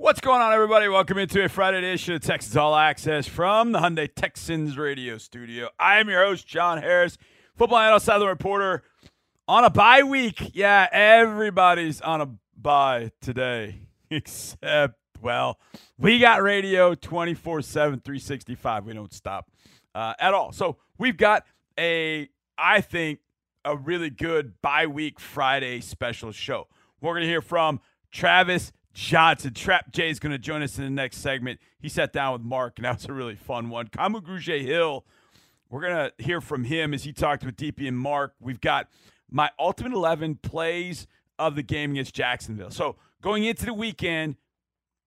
What's going on, everybody? Welcome into a Friday edition of Texans All Access from the Hyundai Texans radio studio. I am your host, John Harris, football analyst, sideline reporter, on a bye week. Yeah, everybody's on a bye today, except, well, we got radio 24/7, 365. We don't stop at all. So we've got I think a really good bye week Friday special show. We're going to hear from Travis Johnson. Trap J is going to join us in the next segment. He sat down with Mark, and that was a really fun one. Camu Grugier-Hill, we're going to hear from him as he talked with DP and Mark. We've got my Ultimate 11 plays of the game against Jacksonville. So going into the weekend,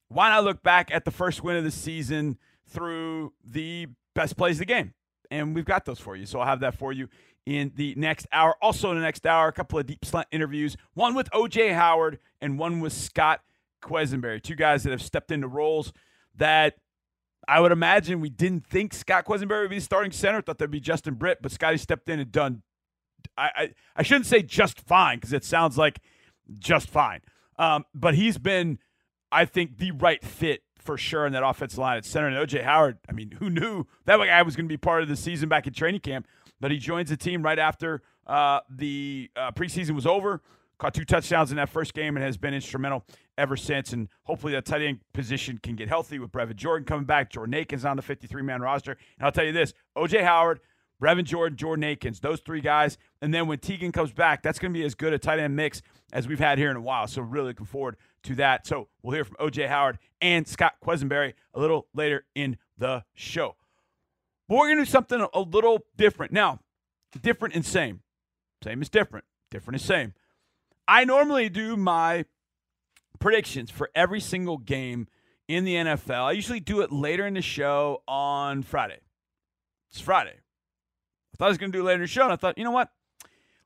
why not look back at the first win of the season through the best plays of the game? And we've got those for you. So I'll have that for you in the next hour. Also in the next hour, a couple of deep slant interviews, one with O.J. Howard and one with Scott Quessenberry, two guys that have stepped into roles that I would imagine we didn't think Scott Quessenberry would be the starting center. Thought there'd be Justin Britt, but Scotty stepped in and done, I shouldn't say just fine, because it sounds like just fine. But he's been, I think, the right fit for sure in that offensive line at center. And O.J. Howard, I mean, who knew that guy was going to be part of the season back in training camp, but he joins the team right after the preseason was over. Caught two touchdowns in that first game and has been instrumental ever since. And hopefully that tight end position can get healthy with Brevin Jordan coming back. Jordan Akins on the 53-man roster. And I'll tell you this, O.J. Howard, Brevin Jordan, Jordan Akins, those three guys. And then when Teagan comes back, that's going to be as good a tight end mix as we've had here in a while. So really looking forward to that. So we'll hear from O.J. Howard and Scott Quessenberry a little later in the show. But we're going to do something a little different. Now, different and same. Same is different. Different is same. I normally do my predictions for every single game in the NFL. I usually do it later in the show on Friday. It's Friday. I thought I was going to do it later in the show, and I thought, you know what?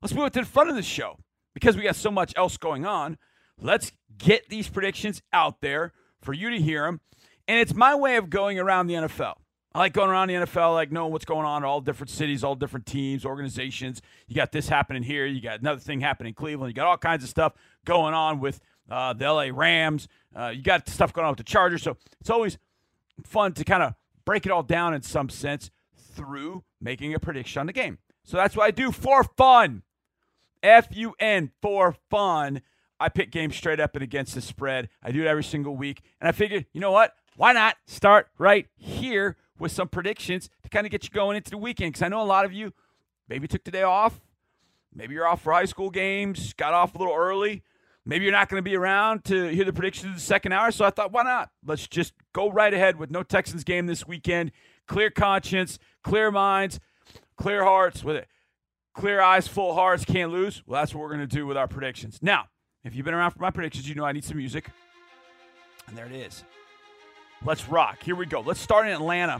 Let's move it to the front of the show because we got so much else going on. Let's get these predictions out there for you to hear them. And it's my way of going around the NFL. I like going around the NFL, like knowing what's going on in all different cities, all different teams, organizations. You got this happening here. You got another thing happening in Cleveland. You got all kinds of stuff going on with the L.A. Rams. You got stuff going on with the Chargers. So it's always fun to kind of break it all down in some sense through making a prediction on the game. So that's what I do for fun. F-U-N, for fun. I pick games straight up and against the spread. I do it every single week. And I figured, you know what? Why not start right here with some predictions to kind of get you going into the weekend? Because I know a lot of you maybe took today off. Maybe you're off for high school games, got off a little early. Maybe you're not going to be around to hear the predictions of the second hour. So I thought, why not? Let's just go right ahead with no Texans game this weekend. Clear conscience, clear minds, clear hearts with it. Clear eyes, full hearts, can't lose. Well, that's what we're going to do with our predictions. Now, if you've been around for my predictions, you know I need some music. And there it is. Let's rock. Here we go. Let's start in Atlanta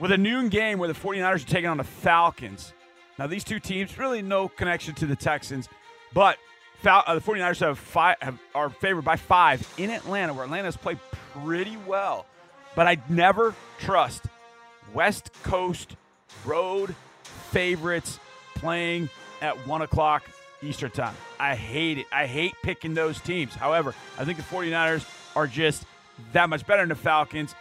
with a noon game where the 49ers are taking on the Falcons. Now, these two teams, really no connection to the Texans, but the 49ers are favored by 5 in Atlanta, where Atlanta's played pretty well. But I'd never trust West Coast road favorites playing at 1 o'clock Eastern time. I hate it. I hate picking those teams. However, I think the 49ers are just that much better than the Falcons.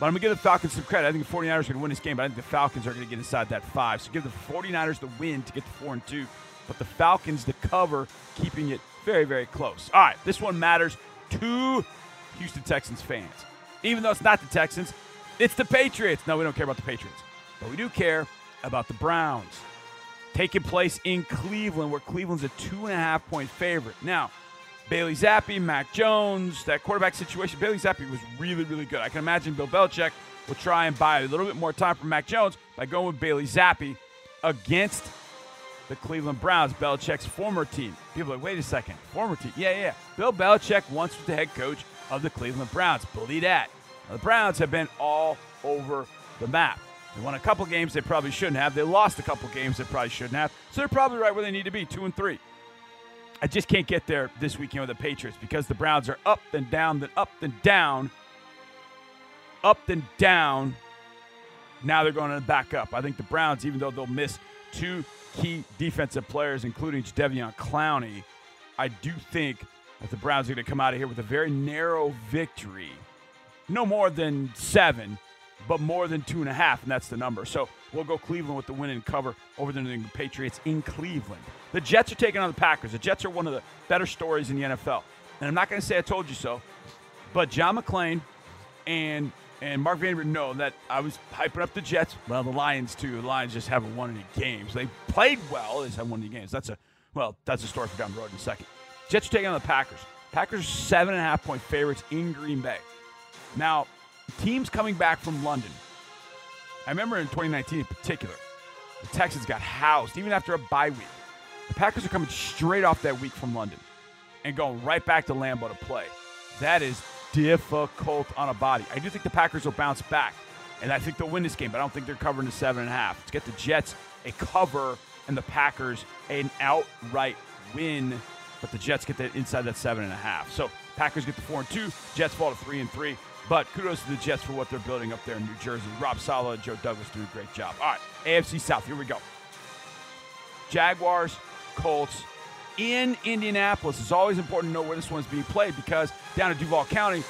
But I'm going to give the Falcons some credit. I think the 49ers are going to win this game, but I think the Falcons are going to get inside that 5. So give the 49ers the win to get to 4-2, but the Falcons the cover, keeping it very, very close. All right, this one matters to Houston Texans fans. Even though it's not the Texans, it's the Patriots. No, we don't care about the Patriots, but we do care about the Browns. Taking place in Cleveland, where Cleveland's a 2.5-point favorite. Now, Bailey Zappe, Mac Jones, that quarterback situation. Bailey Zappe was really, really good. I can imagine Bill Belichick will try and buy a little bit more time for Mac Jones by going with Bailey Zappe against the Cleveland Browns, Belichick's former team. People are like, wait a second, former team? Yeah. Bill Belichick once was the head coach of the Cleveland Browns. Believe that. Now, the Browns have been all over the map. They won a couple games they probably shouldn't have. They lost a couple games they probably shouldn't have. So they're probably right where they need to be, 2-3. I just can't get there this weekend with the Patriots because the Browns are up and down, then up and down, up and down. Now they're going to back up. I think the Browns, even though they'll miss two key defensive players, including Jadeveon Clowney, I do think that the Browns are going to come out of here with a very narrow victory. No more than 7, but more than 2.5, and that's the number. So we'll go Cleveland with the win and cover over the New England Patriots in Cleveland. The Jets are taking on the Packers. The Jets are one of the better stories in the NFL. And I'm not going to say I told you so, but John McClain and Mark Vandermeer know that I was hyping up the Jets. Well, the Lions, too. The Lions just haven't won any games. They played well. They just haven't won any games. That's a story for down the road in a second. Jets are taking on the Packers. Packers are 7.5-point favorites in Green Bay. Now, teams coming back from London. I remember in 2019 in particular, the Texans got housed, even after a bye week. The Packers are coming straight off that week from London and going right back to Lambeau to play. That is difficult on a body. I do think the Packers will bounce back, and I think they'll win this game, but I don't think they're covering the 7.5. Let's get the Jets a cover and the Packers an outright win, but the Jets get that inside that 7.5. So Packers get the 4-2, Jets fall to 3-3. But kudos to the Jets for what they're building up there in New Jersey. Rob Saleh and Joe Douglas do a great job. All right, AFC South, here we go. Jaguars, Colts in Indianapolis. It's always important to know where this one's being played because down in Duval County,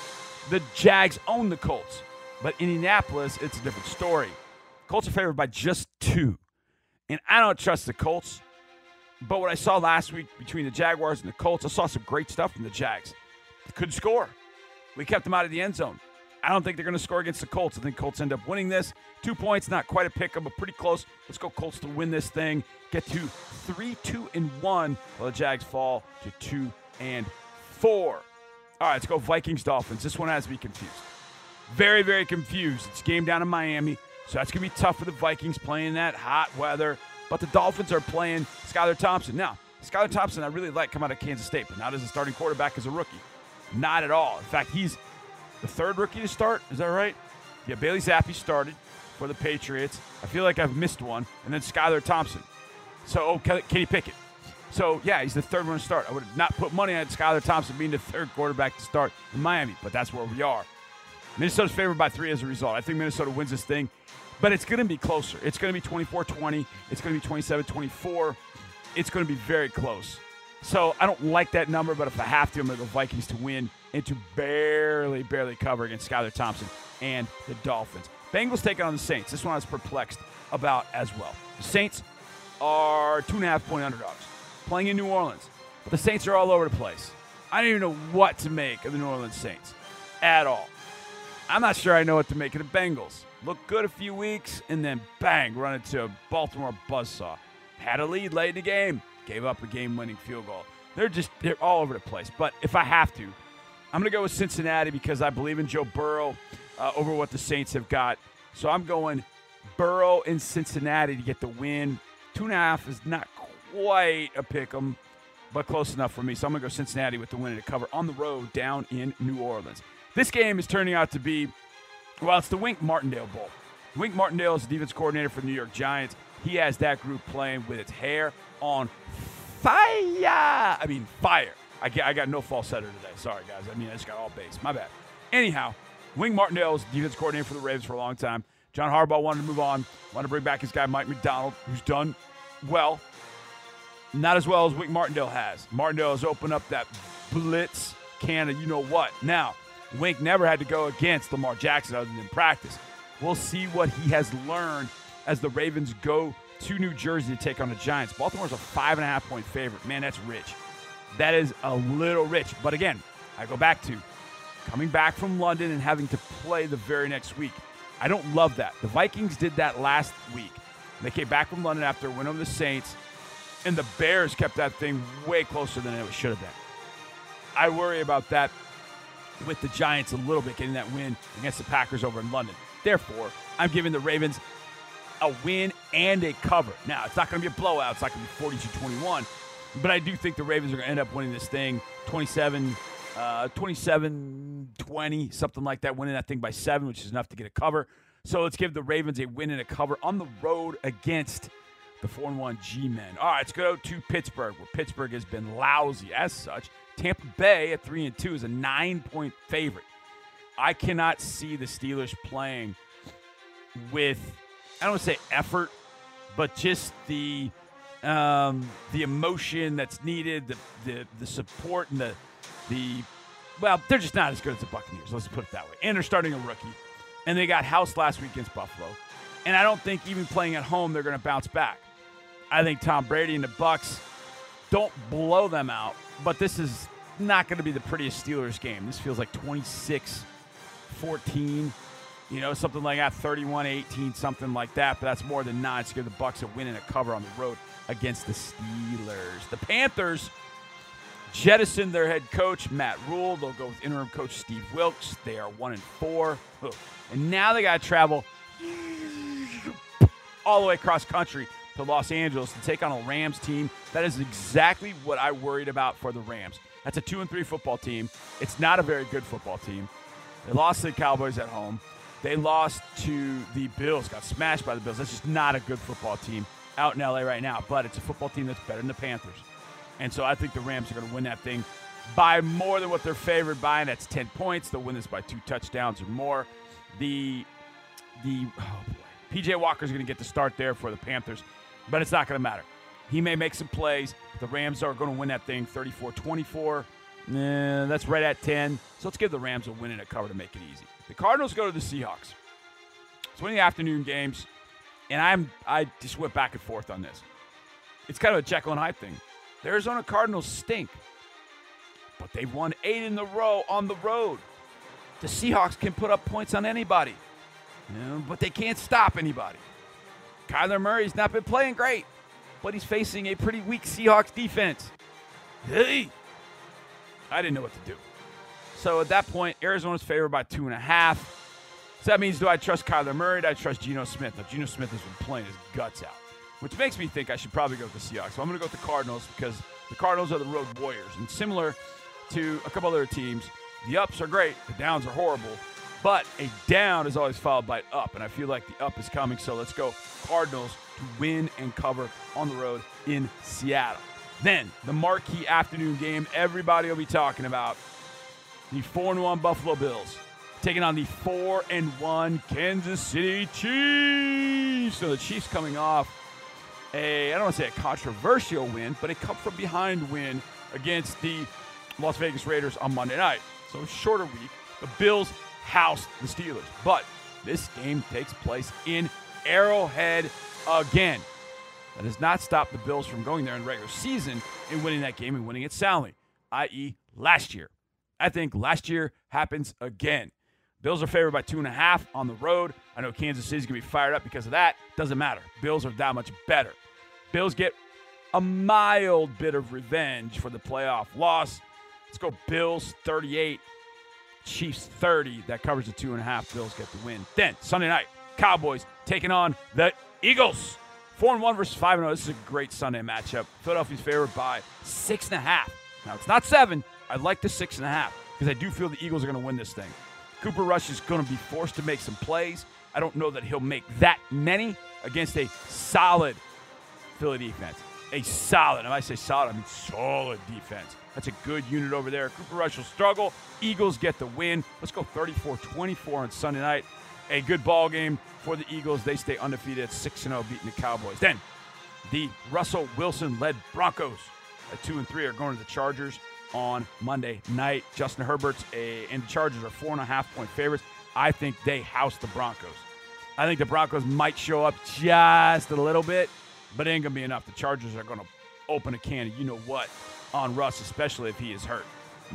the Jags own the Colts. But Indianapolis, it's a different story. Colts are favored by just 2. And I don't trust the Colts. But what I saw last week between the Jaguars and the Colts, I saw some great stuff from the Jags. They couldn't score. We kept them out of the end zone. I don't think they're going to score against the Colts. I think Colts end up winning this. 2 points, not quite a pick 'em, but pretty close. Let's go Colts to win this thing. Get to 3-2-1, while the Jags fall to 2-4. All right, let's go Vikings-Dolphins. This one has me confused. Very, very confused. It's a game down in Miami, so that's going to be tough for the Vikings playing that hot weather. But the Dolphins are playing Skylar Thompson. Now, Skylar Thompson I really like coming out of Kansas State, but not as a starting quarterback as a rookie. Not at all. In fact, he's the third rookie to start. Is that right? Yeah, Bailey Zappe started for the Patriots. I feel like I've missed one. And then Skylar Thompson. Kenny Pickett. So, yeah, he's the third one to start. I would have not put money on Skylar Thompson being the third quarterback to start in Miami, but that's where we are. Minnesota's favored by 3 as a result. I think Minnesota wins this thing, but it's going to be closer. It's going to be 24-20. It's going to be 27-24. It's going to be very close. So I don't like that number, but if I have to, I'm going to go Vikings to win and to barely cover against Skylar Thompson and the Dolphins. Bengals taking on the Saints. This one I was perplexed about as well. The Saints are 2.5-point underdogs playing in New Orleans. But the Saints are all over the place. I don't even know what to make of the New Orleans Saints at all. I'm not sure I know what to make of the Bengals. Looked good a few weeks, and then bang, run into a Baltimore buzzsaw. Had a lead late in the game. Gave up a game-winning field goal. They're all over the place. But if I have to, I'm going to go with Cincinnati because I believe in Joe Burrow over what the Saints have got. So I'm going Burrow in Cincinnati to get the win. 2.5 is not quite a pick-em, but close enough for me. So I'm going to go Cincinnati with the win and a cover on the road down in New Orleans. This game is turning out to be, well, it's the Wink Martindale Bowl. Wink Martindale is the defense coordinator for the New York Giants. He has that group playing with its hair on fire. I mean, fire. I got no falsetto today. Sorry, guys. I just got all bass. My bad. Anyhow, Wink Martindale was defense coordinator for the Ravens for a long time. John Harbaugh wanted to move on. Wanted to bring back his guy, Mike McDonald, who's done well. Not as well as Wink Martindale has. Martindale has opened up that blitz can of you-know-what. Now, Wink never had to go against Lamar Jackson other than practice. We'll see what he has learned as the Ravens go to New Jersey to take on the Giants. Baltimore's a 5.5-point favorite. Man, that's rich. That is a little rich. But again, I go back to coming back from London and having to play the very next week. I don't love that. The Vikings did that last week. They came back from London after a win over the Saints, and the Bears kept that thing way closer than it should have been. I worry about that with the Giants a little bit, getting that win against the Packers over in London. Therefore, I'm giving the Ravens a win and a cover. Now, it's not going to be a blowout. It's not going to be 42-21. But I do think the Ravens are going to end up winning this thing 27-20, something like that, winning that thing by 7, which is enough to get a cover. So let's give the Ravens a win and a cover on the road against the 4-1 G-Men. All right, let's go to Pittsburgh, where Pittsburgh has been lousy as such. Tampa Bay at 3-2 is a 9-point favorite. I cannot see the Steelers playing with – I don't want to say effort, but just the emotion that's needed, the support and the Well, they're just not as good as the Buccaneers. Let's put it that way. And they're starting a rookie. And they got housed last week against Buffalo. And I don't think even playing at home they're going to bounce back. I think Tom Brady and the Bucs don't blow them out. But this is not going to be the prettiest Steelers game. This feels like 26-14, you know, something like that, 31-18, something like that. But that's more than 9. It's going to give the Bucs a win and a cover on the road against the Steelers. The Panthers jettisoned their head coach, Matt Rule. They'll go with interim coach Steve Wilks. They are 1-4. And now they got to travel all the way across country to Los Angeles to take on a Rams team. That is exactly what I worried about for the Rams. That's a 2-3 football team. It's not a very good football team. They lost to the Cowboys at home. They lost to the Bills, got smashed by the Bills. That's just not a good football team out in LA right now, but it's a football team that's better than the Panthers. And so I think the Rams are going to win that thing by more than what they're favored by, and that's 10 points. They'll win this by 2 touchdowns or more. P.J. Walker's going to get the start there for the Panthers, but it's not going to matter. He may make some plays. The Rams are going to win that thing 34-24. That's right at 10. So let's give the Rams a win and a cover to make it easy. The Cardinals go to the Seahawks. It's one of the afternoon games, and I just went back and forth on this. It's kind of a Jekyll and Hyde thing. The Arizona Cardinals stink, but they've won 8 in a row on the road. The Seahawks can put up points on anybody, you know, but they can't stop anybody. Kyler Murray's not been playing great, but he's facing a pretty weak Seahawks defense. Hey, I didn't know what to do. So at that point, Arizona's favored by 2.5. So that means, do I trust Kyler Murray? Do I trust Geno Smith? Now, Geno Smith has been playing his guts out, which makes me think I should probably go with the Seahawks. So I'm going to go with the Cardinals because the Cardinals are the road warriors. And similar to a couple other teams, the ups are great, the downs are horrible. But a down is always followed by an up, and I feel like the up is coming. So let's go Cardinals to win and cover on the road in Seattle. Then the marquee afternoon game everybody will be talking about, the 4-1 Buffalo Bills taking on the 4-1 Kansas City Chiefs. So the Chiefs coming off a, I don't want to say a controversial win, but a come-from-behind win against the Las Vegas Raiders on Monday night. So a shorter week. The Bills housed the Steelers. But this game takes place in Arrowhead again. That does not stop the Bills from going there in regular season and winning that game and winning it soundly, i.e. last year. I think last year happens again. Bills are favored by 2.5 on the road. I know Kansas City's going to be fired up because of that. Doesn't matter. Bills are that much better. Bills get a mild bit of revenge for the playoff loss. Let's go Bills 38, Chiefs 30. That covers the 2.5. Bills get the win. Then, Sunday night, Cowboys taking on the Eagles. 4-1 versus 5-0. This is a great Sunday matchup. Philadelphia's favored by 6.5. Now, it's not 7. I like the 6.5 because I do feel the Eagles are going to win this thing. Cooper Rush is going to be forced to make some plays. I don't know that he'll make that many against a solid Philly defense. A solid, and I say solid, I mean solid defense. That's a good unit over there. Cooper Rush will struggle. Eagles get the win. Let's go 34-24 on Sunday night. A good ball game for the Eagles. They stay undefeated at 6-0, beating the Cowboys. Then the Russell Wilson-led Broncos at 2-3 are going to the Chargers on Monday night. Justin Herbert's and the Chargers are 4.5-point favorites. I think they house the Broncos. I think the Broncos might show up just a little bit, but it ain't going to be enough. The Chargers are going to open a can of you-know-what on Russ, especially if he is hurt.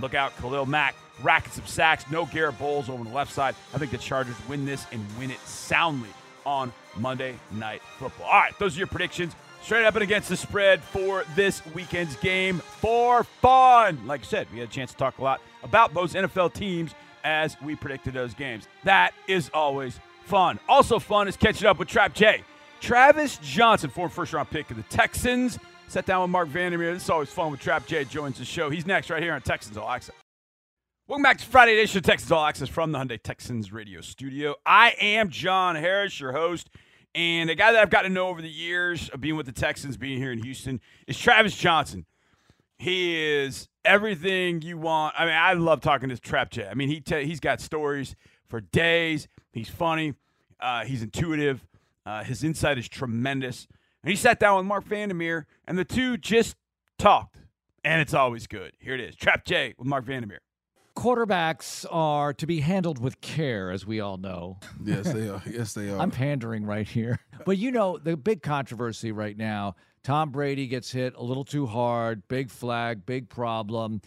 Look out, Khalil Mack racking some sacks. No Garrett Bowles over on the left side. I think the Chargers win this and win it soundly on Monday Night Football. All right, those are your predictions. Straight up and against the spread for this weekend's game for fun. Like I said, we had a chance to talk a lot about those NFL teams as we predicted those games. That is always fun. Also fun is catching up with Trap J. Travis Johnson, former first-round pick of the Texans, sat down with Mark Vandermeer. This is always fun when Trap J joins the show. He's next right here on Texans All Access. Welcome back to Friday edition of Texans All Access from the Hyundai Texans radio studio. I am John Harris, your host. And a guy that I've gotten to know over the years of being with the Texans, being here in Houston, is Travis Johnson. He is everything you want. I mean, I love talking to Trap J. I mean, he's got stories for days. He's funny. He's intuitive. His insight is tremendous. And he sat down with Mark Vandermeer, and the two just talked. and it's always good. Here it is. Trap J with Mark Vandermeer. Quarterbacks are to be handled with care, as we all know. Yes, they are. Yes, they are. I'm pandering right here. But you know, the big controversy right now, Tom Brady gets hit a little too hard, big flag, big problem.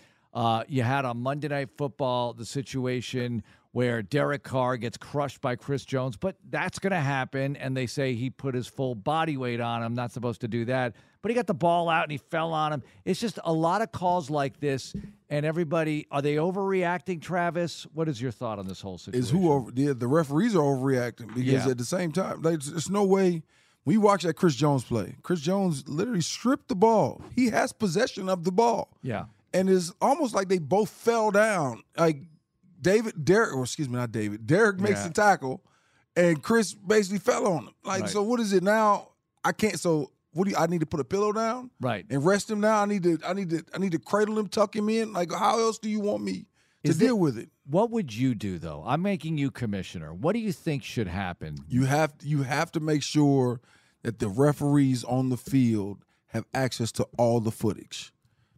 You had on Monday Night Football the situation where Derek Carr gets crushed by Chris Jones, but that's going to happen, and they say he put his full body weight on him. Not supposed to do that. But he got the ball out, and he fell on him. It's just a lot of calls like this, and everybody, are they overreacting, Travis? What is your thought on this whole situation? The referees are overreacting because at the same time, there's no way. We watched that Chris Jones play. Chris Jones literally stripped the ball. He has possession of the ball. Yeah. And it's almost like they both fell down. Like Derek makes the tackle, and Chris basically fell on him. Like, so what is it now? I can't. So what do I need to put a pillow down? Right. And rest him now. I need to cradle him, tuck him in. Like, how else do you want me to deal with it? What would you do though? I'm making you commissioner. What do you think should happen? You have to make sure that the referees on the field have access to all the footage.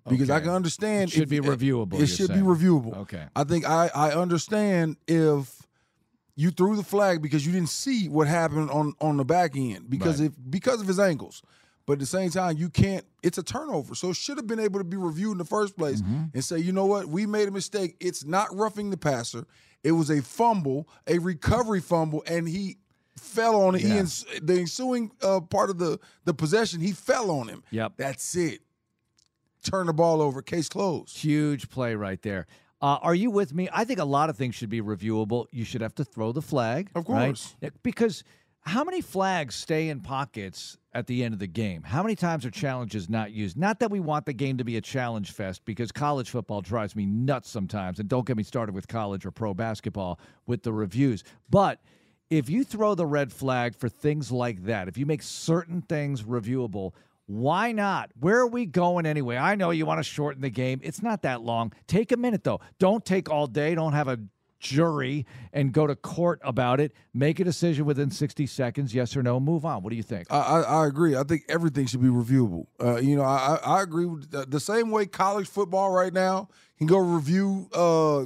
Because I can understand. It should be reviewable. It should be reviewable. Okay. I think I understand if you threw the flag because you didn't see what happened on the back end because of his angles. But at the same time, you can't – it's a turnover. So it should have been able to be reviewed in the first place and say, you know what, we made a mistake. It's not roughing the passer. It was a fumble, a recovery fumble, and he – fell on it. Yeah. The ensuing part of the possession, he fell on him. Yep. That's it. Turn the ball over. Case closed. Huge play right there. Are you with me? I think a lot of things should be reviewable. You should have to throw the flag. Of course. Right? Because how many flags stay in pockets at the end of the game? How many times are challenges not used? Not that we want the game to be a challenge fest, because college football drives me nuts sometimes. And don't get me started with college or pro basketball with the reviews. But if you throw the red flag for things like that, if you make certain things reviewable, why not? Where are we going anyway? I know you want to shorten the game. It's not that long. Take a minute, though. Don't take all day. Don't have a jury and go to court about it. Make a decision within 60 seconds, yes or no, move on. What do you think? I agree. I think everything should be reviewable. I agree with the same way college football right now can go review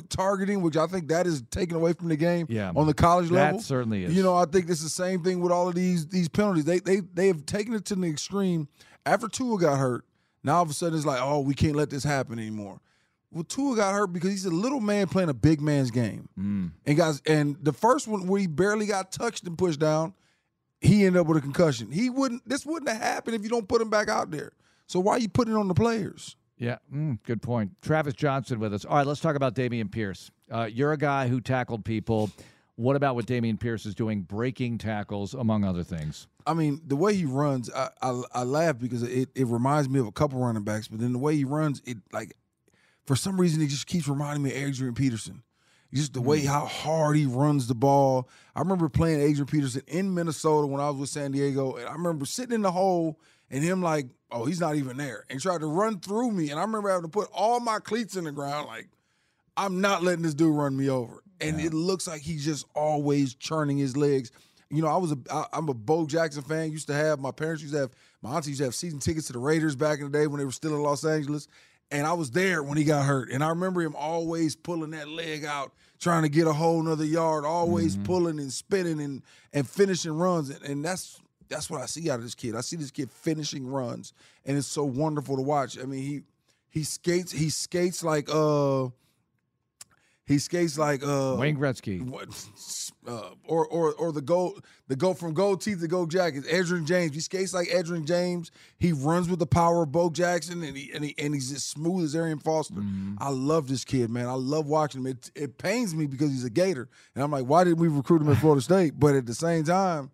targeting, which I think that is taken away from the game on the college level. That certainly is. You know, I think it's the same thing with all of these penalties. They have taken it to the extreme. After Tua got hurt, now all of a sudden it's like, oh, we can't let this happen anymore. Well, Tua got hurt because he's a little man playing a big man's game. And the first one where he barely got touched and pushed down, he ended up with a concussion. This wouldn't have happened if you don't put him back out there. So why are you putting it on the players? Yeah, good point. Travis Johnson with us. All right, let's talk about Damian Pierce. You're a guy who tackled people. What about what Damian Pierce is doing, breaking tackles, among other things? I mean, the way he runs, I laugh because it reminds me of a couple running backs, but then the way he runs, it like – for some reason, it just keeps reminding me of Adrian Peterson. Just the way how hard he runs the ball. I remember playing Adrian Peterson in Minnesota when I was with San Diego, and I remember sitting in the hole and him like, oh, he's not even there, and tried to run through me. And I remember having to put all my cleats in the ground like, I'm not letting this dude run me over. And it looks like he's just always churning his legs. You know, I'm a Bo Jackson fan. My auntie used to have season tickets to the Raiders back in the day when they were still in Los Angeles. And I was there when he got hurt. And I remember him always pulling that leg out, trying to get a whole nother yard, always pulling and spinning and finishing runs. And that's what I see out of this kid. I see this kid finishing runs, and it's so wonderful to watch. I mean, he skates like Wayne Gretzky. Or the go from gold teeth to gold jackets. Edgerrin James. He skates like Edgerrin James. He runs with the power of Bo Jackson, and he's as smooth as Arian Foster. I love this kid, man. I love watching him. It pains me because he's a Gator, and I'm like, why didn't we recruit him at Florida State? But at the same time,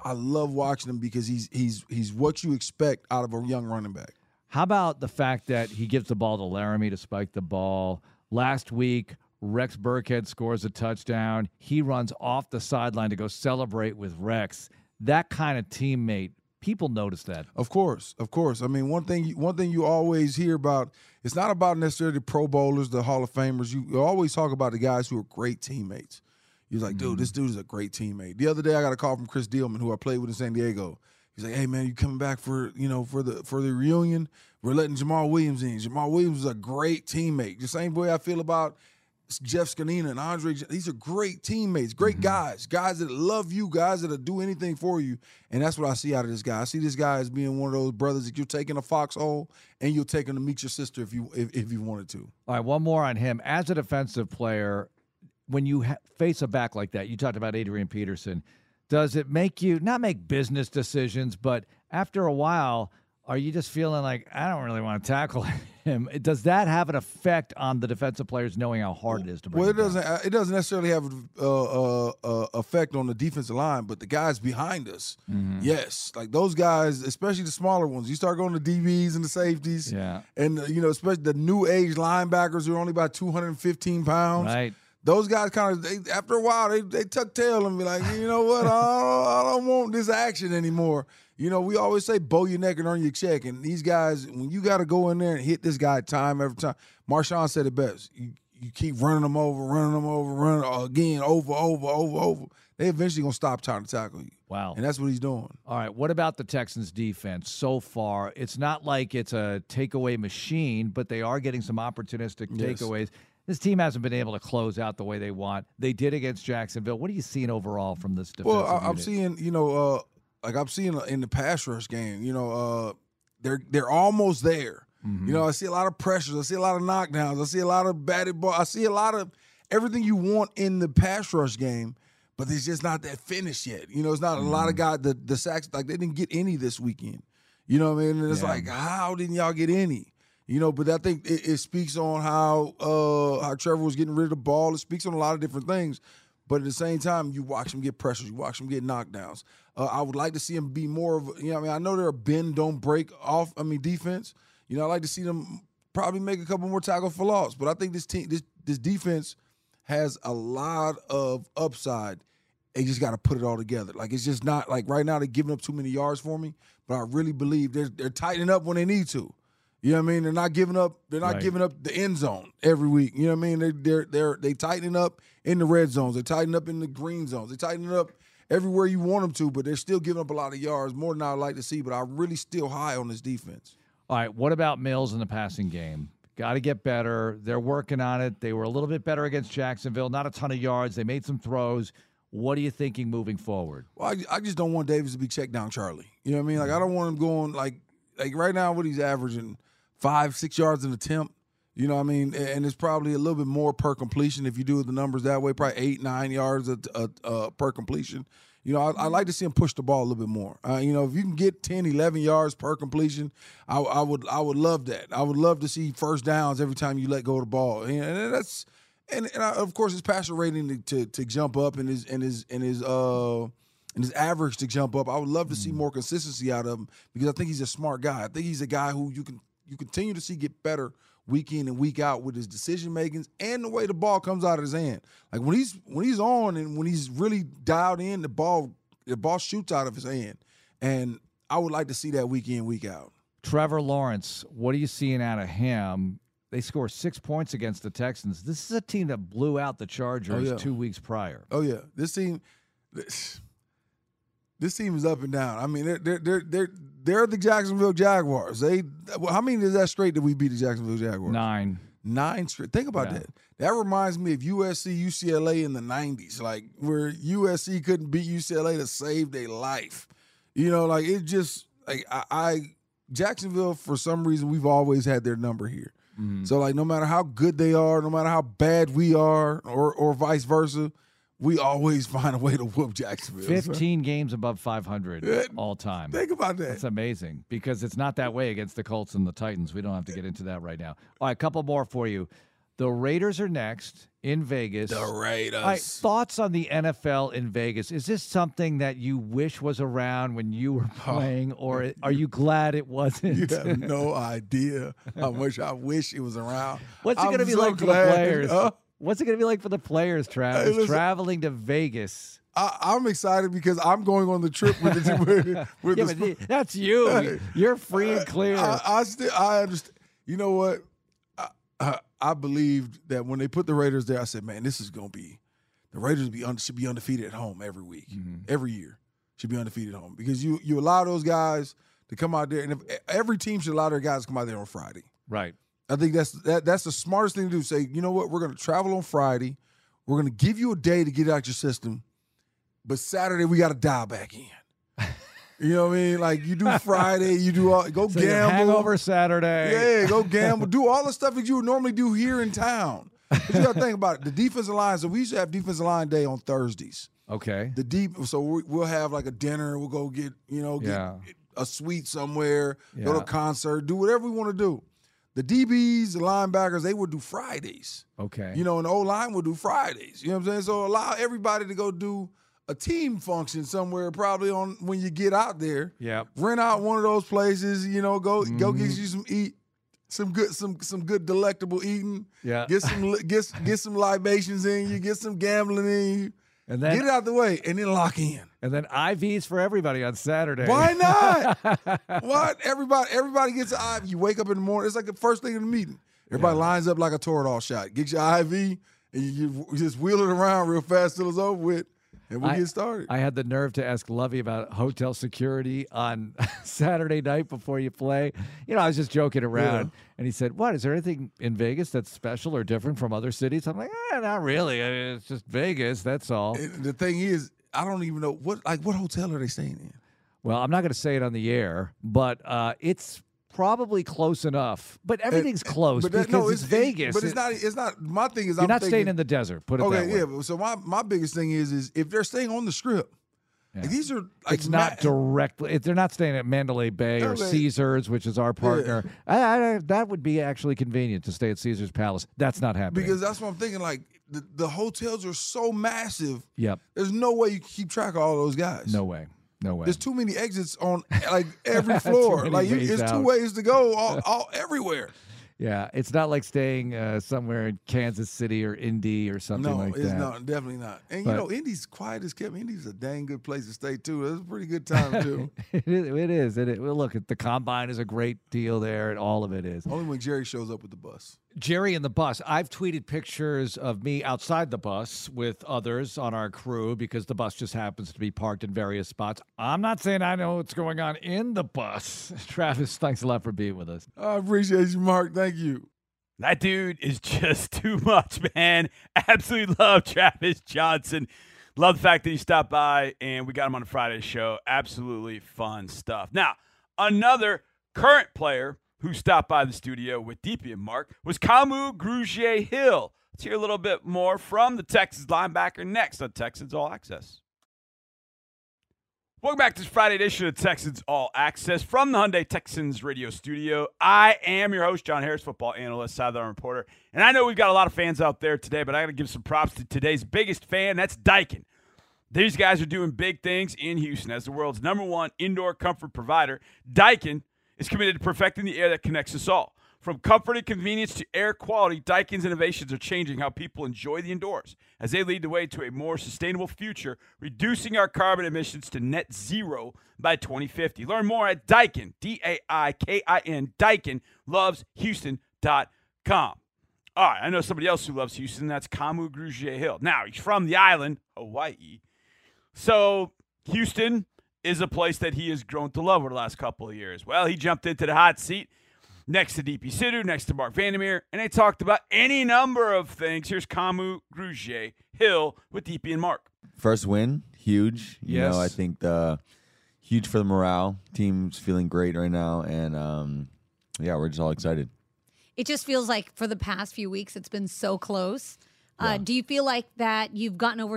I love watching him because he's what you expect out of a young running back. How about the fact that he gives the ball to Laramie to spike the ball last week? Rex Burkhead scores a touchdown. He runs off the sideline to go celebrate with Rex. That kind of teammate, people notice that. Of course. I mean, one thing you always hear about, it's not about necessarily the Pro Bowlers, the Hall of Famers. You always talk about the guys who are great teammates. You're like, dude, this dude is a great teammate. The other day I got a call from Chris Dealman, who I played with in San Diego. He's like, hey man, you coming back for the reunion? We're letting Jamal Williams in. Jamal Williams is a great teammate. The same way I feel about Jeff Scanina and Andre. These are great teammates, great guys, guys that love you, guys that'll do anything for you. And that's what I see out of this guy. I see this guy as being one of those brothers that you'll take in a foxhole and you'll take him to meet your sister if you wanted to. All right, one more on him. As a defensive player, when you face a back like that, you talked about Adrian Peterson, does it make you not make business decisions, but after a while, are you just feeling like, I don't really want to tackle him? Does that have an effect on the defensive players knowing how hard it is to bring him down? It doesn't necessarily have an effect on the defensive line, but the guys behind us, yes. Like those guys, especially the smaller ones, you start going to DBs and the safeties, and especially the new age linebackers who are only about 215 pounds. Right. Those guys after a while, they tuck tail and be like, you know what, I don't want this action anymore. We always say bow your neck and earn your check. And these guys, when you got to go in there and hit this guy every time, Marshawn said it best. You keep running them over again, over. They eventually going to stop trying to tackle you. Wow. And that's what he's doing. All right, what about the Texans' defense so far? It's not like it's a takeaway machine, but they are getting some opportunistic takeaways. This team hasn't been able to close out the way they want. They did against Jacksonville. What are you seeing overall from this defensive unit? Well, I'm seeing, I'm seeing in the pass rush game, they're almost there. I see a lot of pressures. I see a lot of knockdowns. I see a lot of batted ball. I see a lot of everything you want in the pass rush game, but it's just not that finish yet. It's not a lot of guys, the sacks, like they didn't get any this weekend. You know what I mean? And it's like, how didn't y'all get any? But I think it speaks on how Trevor was getting rid of the ball. It speaks on a lot of different things. But at the same time, you watch him get pressures. You watch him get knockdowns. I would like to see him be more of I know they're a bend, don't break off, defense. I'd like to see them probably make a couple more tackles for loss. But I think this team, this defense has a lot of upside. They just got to put it all together. Like, it's just not, like right now they're giving up too many yards for me. But I really believe they're tightening up when they need to. You know what I mean? They're not giving up. They're not giving up the end zone every week. You know what I mean? They tightening up in the red zones. They tighten up in the green zones. They tighten up everywhere you want them to. But they're still giving up a lot of yards, more than I'd like to see. But I'm really still high on this defense. All right. What about Mills in the passing game? Got to get better. They're working on it. They were a little bit better against Jacksonville. Not a ton of yards. They made some throws. What are you thinking moving forward? Well, I just don't want Davis to be checked down, Charlie. You know what I mean? Like I don't want him going like right now what he's averaging. 5-6 yards an attempt, and it's probably a little bit more per completion if you do the numbers that way, probably 8-9 yards per completion. I like to see him push the ball a little bit more. If you can get 10-11 yards per completion, I would love that. I would love to see first downs every time you let go of the ball, and of course his passer rating to jump up and his average to jump up. I would love to see more consistency out of him because I think he's a smart guy. I think he's a guy who you continue to see get better week in and week out with his decision makings and the way the ball comes out of his hand. Like when he's on and when he's really dialed in, the ball shoots out of his hand. And I would like to see that week in, week out. Trevor Lawrence, what are you seeing out of him? They scored 6 points against the Texans. This is a team that blew out the Chargers 2 weeks prior. Oh yeah, this team is up and down. I mean, they're the Jacksonville Jaguars. How many is that straight that we beat the Jacksonville Jaguars? 9. 9 straight. Think about that. That reminds me of USC, UCLA in the 90s, like where USC couldn't beat UCLA to save their life. Jacksonville, for some reason, we've always had their number here. So, no matter how good they are, no matter how bad we are or vice versa, we always find a way to whoop Jacksonville. 15 games above 500 all time. Think about that. That's amazing because it's not that way against the Colts and the Titans. We don't have to get into that right now. All right, a couple more for you. The Raiders are next in Vegas. The Raiders. All right, thoughts on the NFL in Vegas? Is this something that you wish was around when you were playing, or are you glad it wasn't? You have no idea how much I wish it was around. What's it going to be like for the players? What's it going to be like for the players, Travis, traveling to Vegas? I'm excited because I'm going on the trip with the team. That's you. Hey, you're free and clear. I understand. You know what? I believed that when they put the Raiders there, I said, man, the Raiders should be undefeated at home every week, every year. should be undefeated at home, because you allow those guys to come out there, and if every team should allow their guys to come out there on Friday. Right. I think that's the smartest thing to do. Say, you know what, we're going to travel on Friday. We're going to give you a day to get out your system, but Saturday we got to dial back in. You know what I mean? Like, you do Friday, you do all, go so gamble. Hangover Saturday. Yeah, go gamble. Do all the stuff that you would normally do here in town. But you got to think about it. The defensive line, so we used to have defensive line day on Thursdays. Okay. So we'll have like a dinner. We'll go get a suite somewhere, go to a concert, do whatever we want to do. The DBs, the linebackers, they would do Fridays. Okay. You know, and the O-line would do Fridays. You know what I'm saying? So allow everybody to go do a team function somewhere, probably on when you get out there. Yeah. Rent out one of those places, you know, go get you some good delectable eating. Yeah. Get some get some libations in you, get some gambling in you. And then, get it out the way, and then lock in. And then IVs for everybody on Saturday. Why not? What? Everybody gets an IV. You wake up in the morning. It's like the first thing in the meeting. Everybody lines up like a Toradol shot. Get your IV, and you just wheel it around real fast till it's over with, and we get started. I had the nerve to ask Lovie about hotel security on Saturday night before you play. You know, I was just joking around. Yeah. And he said, what, is there anything in Vegas that's special or different from other cities? I'm like, not really. I mean, it's just Vegas, that's all. And the thing is, I don't even know what hotel are they staying in? Well, I'm not going to say it on the air, but it's probably close enough. But everything's close because it's Vegas. But it's not. My thing is, I'm not staying in the desert. Put it that way. Okay, yeah. So my biggest thing is if they're staying on the Strip. Yeah. Like, these are like, it's not directly. They're not staying at Mandalay Bay or Caesars, which is our partner. Yeah. I that would be actually convenient to stay at Caesars Palace. That's not happening, because that's what I'm thinking. Like the hotels are so massive. Yep. There's no way you can keep track of all those guys. No way. There's too many exits on like every floor. Like it's two ways to go all everywhere. Yeah, it's not like staying somewhere in Kansas City or Indy or something like that. No, it's not, definitely not. And, you know, Indy's quiet as kept. Indy's a dang good place to stay, too. It's a pretty good time, too. It is. Well, look, the Combine is a great deal there, and all of it is. Only when Jerry shows up with the bus. Jerry and the bus. I've tweeted pictures of me outside the bus with others on our crew because the bus just happens to be parked in various spots. I'm not saying I know what's going on in the bus. Travis, thanks a lot for being with us. I appreciate you, Mark. Thank you. That dude is just too much, man. Absolutely love Travis Johnson. Love the fact that he stopped by and we got him on a Friday show. Absolutely fun stuff. Now, another current player who stopped by the studio with DP and Mark was Camu Grugier-Hill. Let's hear a little bit more from the Texans linebacker next on Texans All Access. Welcome back to this Friday edition of Texans All Access from the Hyundai Texans radio studio. I am your host, John Harris, football analyst, sideline reporter. And I know we've got a lot of fans out there today, but I got to give some props to today's biggest fan. That's Daikin. These guys are doing big things in Houston. As the world's #1 indoor comfort provider, Daikin is committed to perfecting the air that connects us all. From comfort and convenience to air quality, Daikin's innovations are changing how people enjoy the indoors as they lead the way to a more sustainable future, reducing our carbon emissions to net zero by 2050. Learn more at Daikin, D-A-I-K-I-N, DaikinLovesHouston.com. All right, I know somebody else who loves Houston. That's Camu Grugier-Hill. Now, he's from the island, Hawaii. So, Houston is a place that he has grown to love over the last couple of years. Well, he jumped into the hot seat next to DP Sidhu, next to Mark Vandermeer, and they talked about any number of things. Here's Camu Grugier-Hill with DP and Mark. First win, huge. You know, I think huge for the morale. Team's feeling great right now, and, we're just all excited. It just feels like for the past few weeks it's been so close. Yeah. Do you feel like that you've gotten over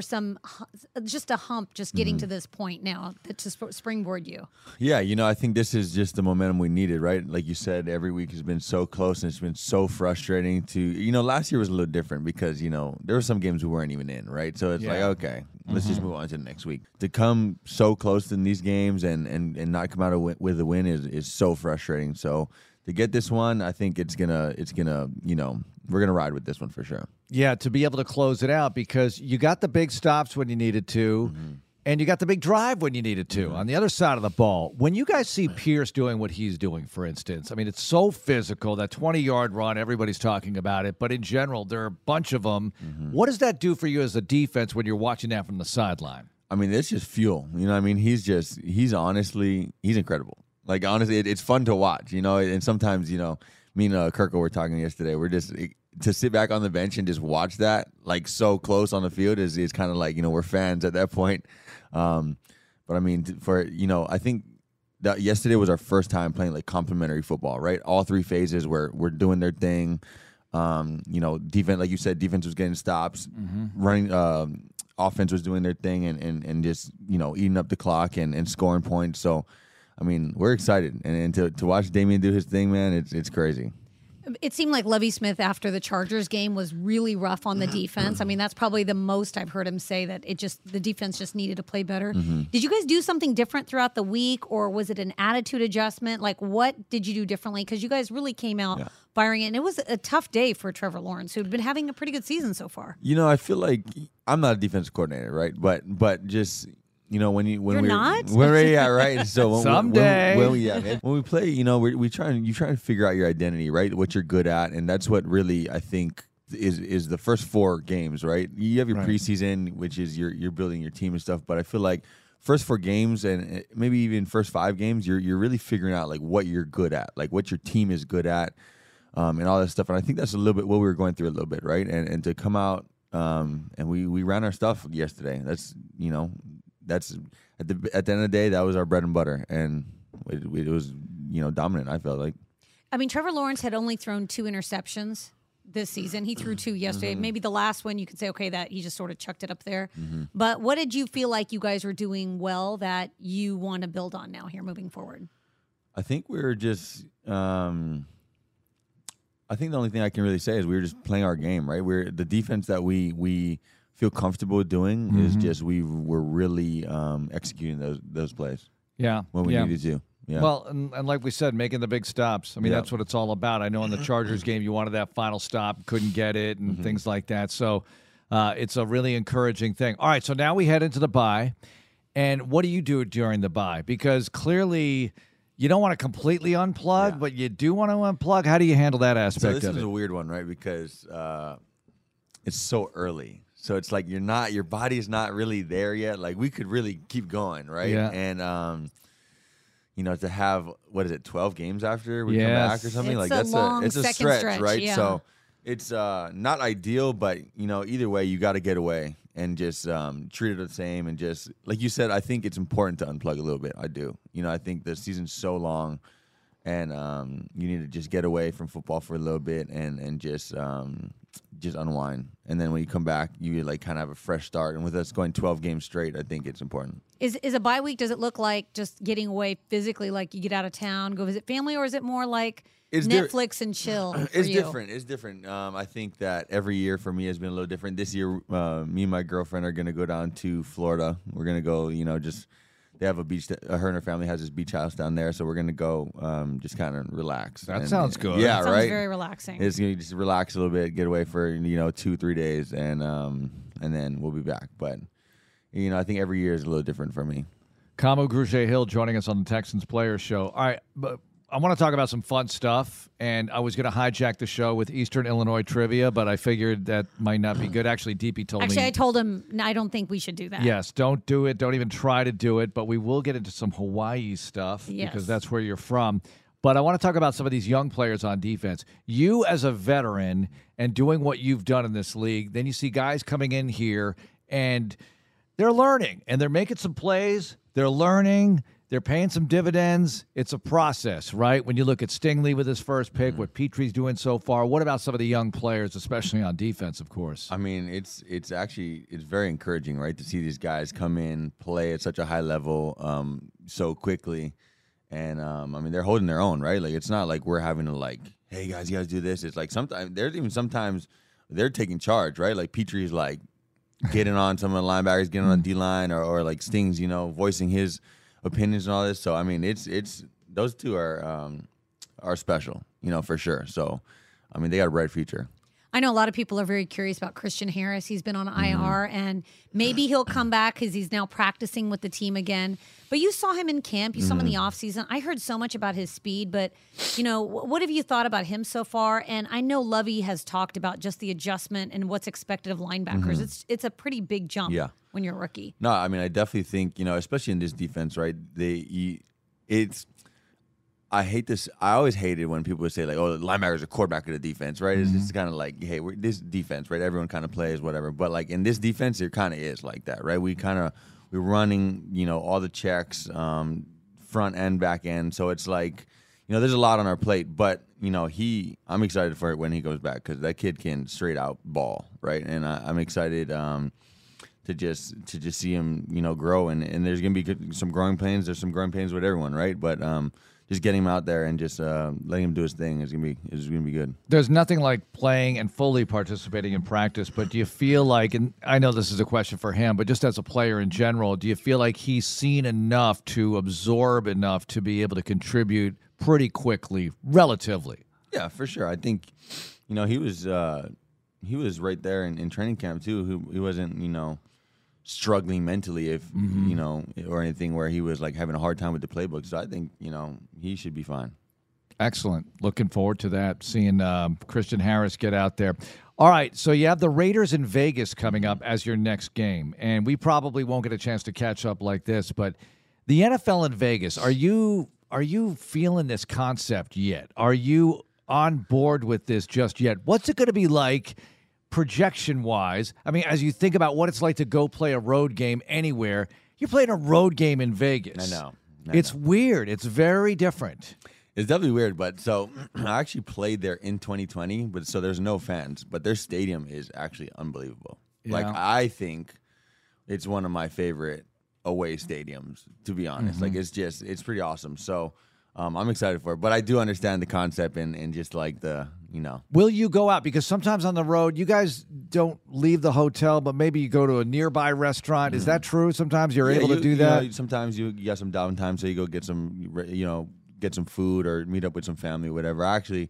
just a hump just getting to this point now to springboard you? Yeah, you know, I think this is just the momentum we needed, right? Like you said, every week has been so close and it's been so frustrating to, you know, last year was a little different because, you know, there were some games we weren't even in, right? So it's like, okay, let's just move on to the next week. To come so close in these games and not come out with a win is so frustrating. So to get this one, I think it's gonna, you know, we're gonna ride with this one for sure. Yeah, to be able to close it out because you got the big stops when you needed to, and you got the big drive when you needed to on the other side of the ball. When you guys see Pierce doing what he's doing, for instance, I mean, it's so physical, that 20-yard run, everybody's talking about it, but in general, there are a bunch of them. What does that do for you as a defense when you're watching that from the sideline? I mean, it's just fuel. You know what I mean? He's incredible. Like, honestly, it's fun to watch, you know? And sometimes, you know, me and Kirko were talking yesterday. We're just to sit back on the bench and just watch that, like, so close on the field is kind of like, you know, we're fans at that point. But, I mean, I think that yesterday was our first time playing, like, complimentary football, right? All three phases where we're doing their thing. You know, defense, like you said, defense was getting stops, running, offense was doing their thing and just, you know, eating up the clock and scoring points. So, I mean, we're excited. And to watch Damian do his thing, man, it's crazy. It seemed like Lovie Smith after the Chargers game was really rough on the defense. I mean, that's probably the most I've heard him say that the defense just needed to play better. Mm-hmm. Did you guys do something different throughout the week, or was it an attitude adjustment? Like, what did you do differently? Because you guys really came out firing it, and it was a tough day for Trevor Lawrence, who'd been having a pretty good season so far. You know, I feel like I'm not a defensive coordinator, right? But just, you know, right. So when we play, you know, you try and figure out your identity, right? What you're good at, and that's what really I think is the first four games, right? You have your preseason, which is you're building your team and stuff, but I feel like first four games and maybe even first five games, you're really figuring out like what you're good at, like what your team is good at, and all that stuff. And I think that's a little bit what we were going through a little bit, right? And to come out, and we ran our stuff yesterday. That's, you know. That's at the end of the day, that was our bread and butter, and it was, you know, dominant. I felt like. I mean, Trevor Lawrence had only thrown 2 interceptions this season. He threw 2 yesterday. Mm-hmm. Maybe the last one you could say, okay, that he just sort of chucked it up there. Mm-hmm. But what did you feel like you guys were doing well that you want to build on now here moving forward? I think we were just. I think the only thing I can really say is we were just playing our game, right? We're the defense that we feel comfortable doing is just we're really executing those plays. Yeah, when we needed to. Yeah. Well, and like we said, making the big stops. I mean, that's what it's all about. I know in the Chargers game, you wanted that final stop, couldn't get it, and things like that. So it's a really encouraging thing. All right, so now we head into the bye, and what do you do during the bye? Because clearly, you don't want to completely unplug, but you do want to unplug. How do you handle that aspect of it? So this is a weird one, right? Because it's so early. So it's like your body's not really there yet. Like we could really keep going, right? Yeah. And you know, to have 12 games after we come back or something, it's like that's a stretch, right? Yeah. So it's not ideal, but you know, either way, you got to get away and just treat it the same. And just like you said, I think it's important to unplug a little bit. I do. You know, I think the season's so long, and you need to just get away from football for a little bit and just unwind, and then when you come back, you like kind of have a fresh start. And with us going 12 games straight, I think it's important. Is a bye week? Does it look like just getting away physically, like you get out of town, go visit family, or is it more like Netflix and chill? It's different. I think that every year for me has been a little different. This year, me and my girlfriend are going to go down to Florida. We're going to go, you know, just they have a beach. Her and her family has this beach house down there, so we're going to go just kind of relax. That sounds good. Yeah, that sounds right. Very relaxing. It's going to just relax a little bit, get away for 2-3 days, and then we'll be back. But you know, I think every year is a little different for me. Camu Grugier-Hill joining us on the Texans Players Show. All right, but I want to talk about some fun stuff, and I was going to hijack the show with Eastern Illinois trivia, but I figured that might not be good. Actually, DP told me. Actually, I told him, no, I don't think we should do that. Yes, don't do it. Don't even try to do it, but we will get into some Hawaii stuff because that's where you're from. But I want to talk about some of these young players on defense. You as a veteran and doing what you've done in this league, then you see guys coming in here, and they're learning, and they're making some plays. They're learning. They're paying some dividends. It's a process, right? When you look at Stingley with his first pick, what Petrie's doing so far, what about some of the young players, especially on defense, of course? I mean, it's very encouraging, right, to see these guys come in, play at such a high level so quickly. And, I mean, they're holding their own, right? Like, it's not like we're having to, like, hey, guys, you guys do this. It's like sometimes they're taking charge, right? Like, Petrie's, like, getting on some of the linebackers, getting on D-line, or like, Stings, you know, voicing his opinions and all this. So I mean, it's those two are special, you know, for sure. So I mean, they got a bright future. I know a lot of people are very curious about Christian Harris. He's been on IR, and maybe he'll come back because he's now practicing with the team again. But you saw him in camp. You saw him in the offseason. I heard so much about his speed, but, you know, what have you thought about him so far? And I know Lovie has talked about just the adjustment and what's expected of linebackers. It's a pretty big jump when you're a rookie. No, I mean, I definitely think, you know, especially in this defense, right, I hate this. I always hated when people would say, like, oh, the linebackers are quarterback of the defense, right? It's just kind of like, hey, this defense, right? Everyone kind of plays, whatever. But, like, in this defense, it kind of is like that, right? We're running, you know, all the checks, front and back end. So it's like, you know, there's a lot on our plate. But, you know, I'm excited for it when he goes back because that kid can straight out ball, right? And I'm excited to just see him, you know, grow. And there's going to be some growing pains. There's some growing pains with everyone, right? But just getting him out there and just letting him do his thing is gonna be good. There's nothing like playing and fully participating in practice, but do you feel like, and I know this is a question for him, but just as a player in general, do you feel like he's seen enough to absorb enough to be able to contribute pretty quickly, relatively? Yeah, for sure. I think, you know, he was right there in training camp too. He wasn't, you know, struggling mentally, if you know, or anything where he was like having a hard time with the playbook. So I think, you know, he should be fine. Excellent. Looking forward to that, seeing Christian Harris get out there. All right, so you have the Raiders in Vegas coming up as your next game, and we probably won't get a chance to catch up like this, but the NFL in Vegas, are you feeling this concept yet? Are you on board with this just yet? What's it going to be like projection-wise? I mean, as you think about what it's like to go play a road game anywhere, you're playing a road game in Vegas. I know. It's weird. It's very different. It's definitely weird, but so I actually played there in 2020, but so there's no fans, but their stadium is actually unbelievable. Yeah. Like, I think it's one of my favorite away stadiums, to be honest. Like, it's pretty awesome. So I'm excited for it, but I do understand the concept and just like the, you know. Will you go out? Because sometimes on the road, you guys don't leave the hotel, but maybe you go to a nearby restaurant. Is that true? Sometimes you're able to do that? You know, sometimes you got some downtime, so you go get some food or meet up with some family or whatever. Actually,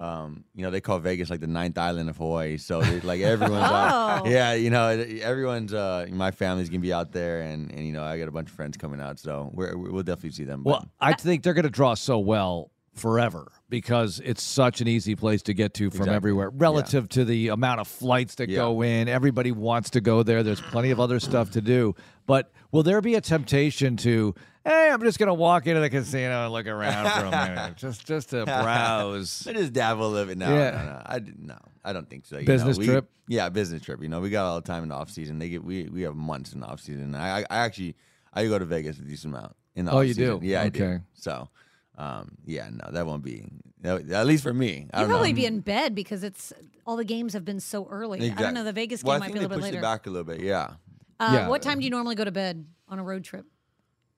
you know, they call Vegas like the ninth island of Hawaii. So like everyone's out. Yeah, you know, everyone's my family's gonna be out there, and you know, I got a bunch of friends coming out, so we'll definitely see them. Well, but I think they're gonna draw so well forever because it's such an easy place to get to from everywhere relative to the amount of flights that go in. Everybody wants to go there. There's plenty of other stuff to do, but will there be a temptation to, hey, I'm just going to walk into the casino and look around for a minute, just to browse? I just dabble a little bit now. Yeah. I don't think so. Business trip? Yeah, business trip. You know, we got all the time in the off-season. We have months in the off-season. I go to Vegas a decent amount in the off-season. Oh, you do? Yeah, okay. I do. So, that won't be, at least for me. You'll probably be in bed because it's all the games have been so early. Exactly. I don't know, the Vegas game might be a little bit later. Well, I think they pushed it back a little bit, What time do you normally go to bed on a road trip?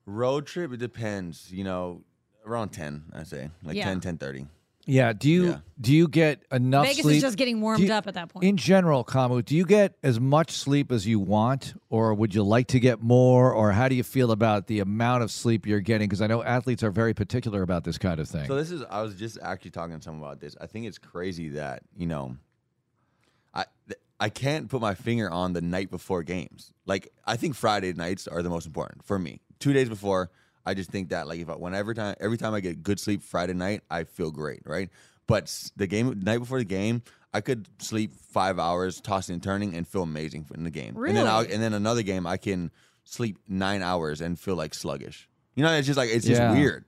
Road trip, it depends, you know, around 10, I say, like 10, 10:30. Yeah, do you get enough sleep? Vegas is just getting warmed up at that point. In general, Camu, do you get as much sleep as you want, or would you like to get more, or how do you feel about the amount of sleep you're getting? Because I know athletes are very particular about this kind of thing. So I was just actually talking to someone about this. I think it's crazy that, you know, I can't put my finger on the night before games. Like, I think Friday nights are the most important for me. 2 days before, I just think that, like, every time I get good sleep Friday night, I feel great, right? But night before the game, I could sleep 5 hours, tossing and turning, and feel amazing in the game. Really? And then another game, I can sleep 9 hours and feel like sluggish. You know, it's just like just weird.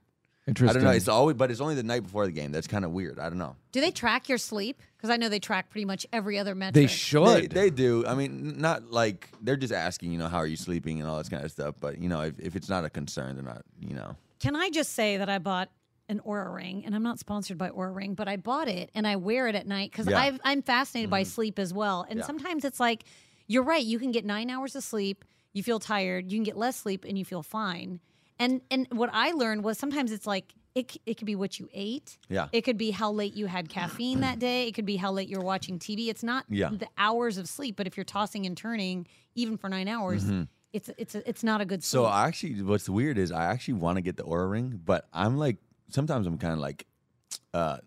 Interesting. I don't know. It's only the night before the game. That's kind of weird. I don't know. Do they track your sleep? Because I know they track pretty much every other metric. They should. They do. I mean, not like they're just asking, you know, how are you sleeping and all this kind of stuff. But, you know, if it's not a concern, they're not, you know. Can I just say that I bought an Oura Ring, and I'm not sponsored by Oura Ring, but I bought it and I wear it at night because I'm fascinated by sleep as well. And sometimes it's like, you're right. You can get 9 hours of sleep. You feel tired. You can get less sleep and you feel fine. And what I learned was sometimes it's like it could be what you ate. Yeah. It could be how late you had caffeine that day. It could be how late you're watching TV. It's not the hours of sleep, but if you're tossing and turning even for 9 hours, it's not a good sleep. So I actually, what's weird is I actually want to get the Oura Ring, but I'm like, sometimes I'm kind of like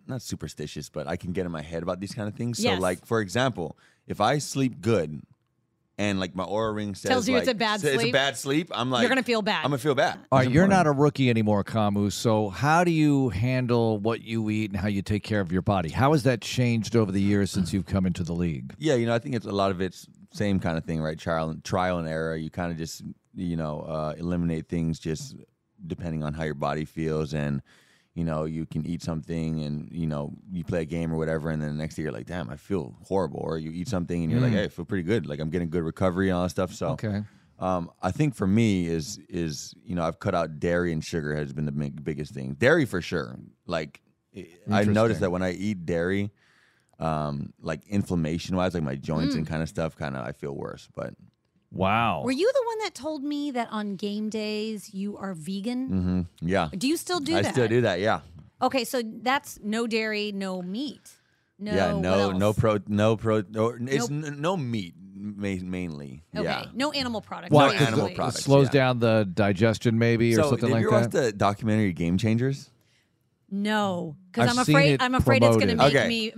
not superstitious, but I can get in my head about these kind of things. Yes. So, like, for example, if I sleep good and, like, my aura ring says, tells you like, it's a bad sleep. It's a bad sleep. I'm like, you're going to feel bad. I'm going to feel bad. All right, you're not a rookie anymore, Camu. So how do you handle what you eat and how you take care of your body? How has that changed over the years since you've come into the league? Yeah, you know, I think it's a lot of it's same kind of thing, right? Trial and error. You kind of just, you know, eliminate things just depending on how your body feels. And, you know, you can eat something and, you know, you play a game or whatever, and then the next day you're like, damn, I feel horrible. Or you eat something and you're like, hey, I feel pretty good. Like, I'm getting good recovery and all that stuff. So okay. I think for me is, you know, I've cut out dairy and sugar has been the biggest thing. Dairy for sure. Like, I noticed that when I eat dairy, like inflammation-wise, like my joints and kind of stuff, kind of I feel worse, but... Wow. Were you the one that told me that on game days you are vegan? Mm-hmm. Yeah. Do you still do that? I still do that, yeah. Okay, so that's no dairy, no meat. No, yeah, no meat mainly. Okay, yeah. No animal products. Well, animal products. It slows down the digestion maybe or something like that. Did you watch the documentary Game Changers? No, because I'm afraid it's going to make me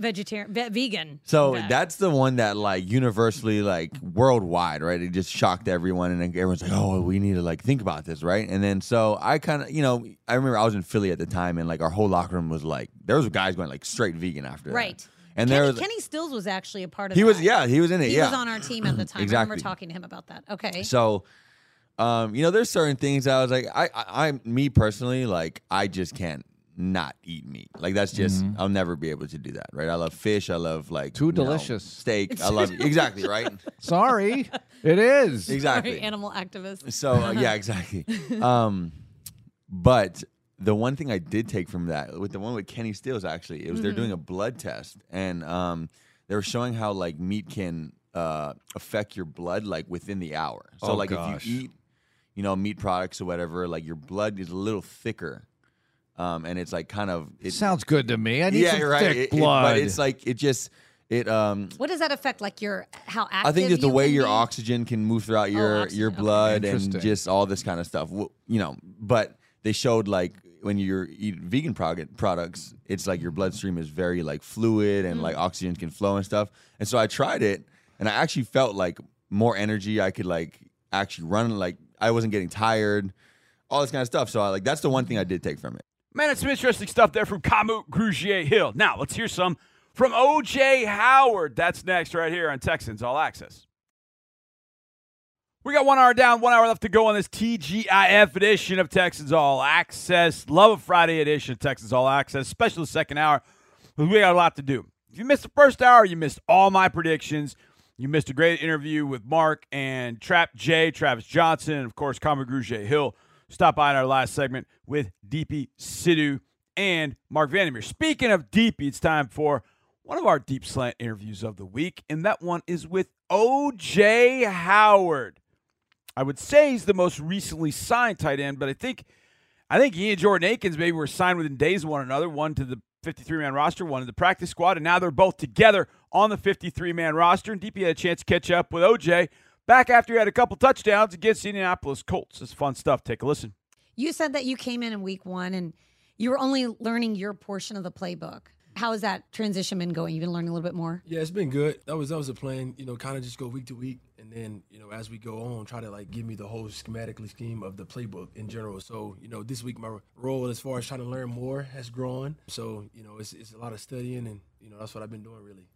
vegan. So that's the one that like universally, like worldwide, right? It just shocked everyone, and everyone's like, "Oh, we need to like think about this, right?" And then so I kind of, you know, I remember I was in Philly at the time, and like our whole locker room was like, there was guys going like straight vegan after that, right? And Kenny Stills was actually a part of. He was in it. He was on our team at the time. Exactly. I remember talking to him about that. Okay, so. You know, there's certain things that I was like, me personally, like I just can't. Not eat meat. Like that's just I'll never be able to do that, right? I love fish, I love like delicious steak. I love exactly, right? Sorry. It is. Exactly. Sorry, animal activist. So, yeah, exactly. But the one thing I did take from that, with the one with Kenny Stills actually, it was they're doing a blood test and they were showing how like meat can affect your blood like within the hour. So if you eat, you know, meat products or whatever, like your blood is a little thicker. And it's like kind of... It sounds good to me. I need some thick blood. But it's like, it just... What does that affect? Like your... How active I think just the way your oxygen can move throughout your blood and just all this kind of stuff. Well, you know, but they showed like when you eat vegan products, it's like your bloodstream is very like fluid and like oxygen can flow and stuff. And so I tried it and I actually felt like more energy. I could like actually run. Like I wasn't getting tired, all this kind of stuff. So I that's the one thing I did take from it. Man, it's some interesting stuff there from Camu Grugier-Hill. Now, let's hear some from O.J. Howard. That's next right here on Texans All Access. We got 1 hour down, 1 hour left to go on this TGIF edition of Texans All Access. Love a Friday edition of Texans All Access, especially the second hour. We got a lot to do. If you missed the first hour, you missed all my predictions. You missed a great interview with Mark and Travis Johnson, and, of course, Camu Grugier-Hill. Stop by in our last segment with DP Sidhu and Mark Vandermeer. Speaking of DP, it's time for one of our Deep Slant interviews of the week, and that one is with O.J. Howard. I would say he's the most recently signed tight end, but I think he and Jordan Akins maybe were signed within days of one another, one to the 53-man roster, one to the practice squad, and now they're both together on the 53-man roster, and DP had a chance to catch up with O.J., back after he had a couple touchdowns against the Indianapolis Colts. It's fun stuff. Take a listen. You said that you came in week one and you were only learning your portion of the playbook. How has that transition been going? You've been learning a little bit more? Yeah, it's been good. That was the plan, you know, kind of just go week to week. And then, you know, as we go on, try to, like, give me the whole schematically scheme of the playbook in general. So, you know, this week my role as far as trying to learn more has grown. So, you know, it's a lot of studying and, you know, that's what I've been doing really.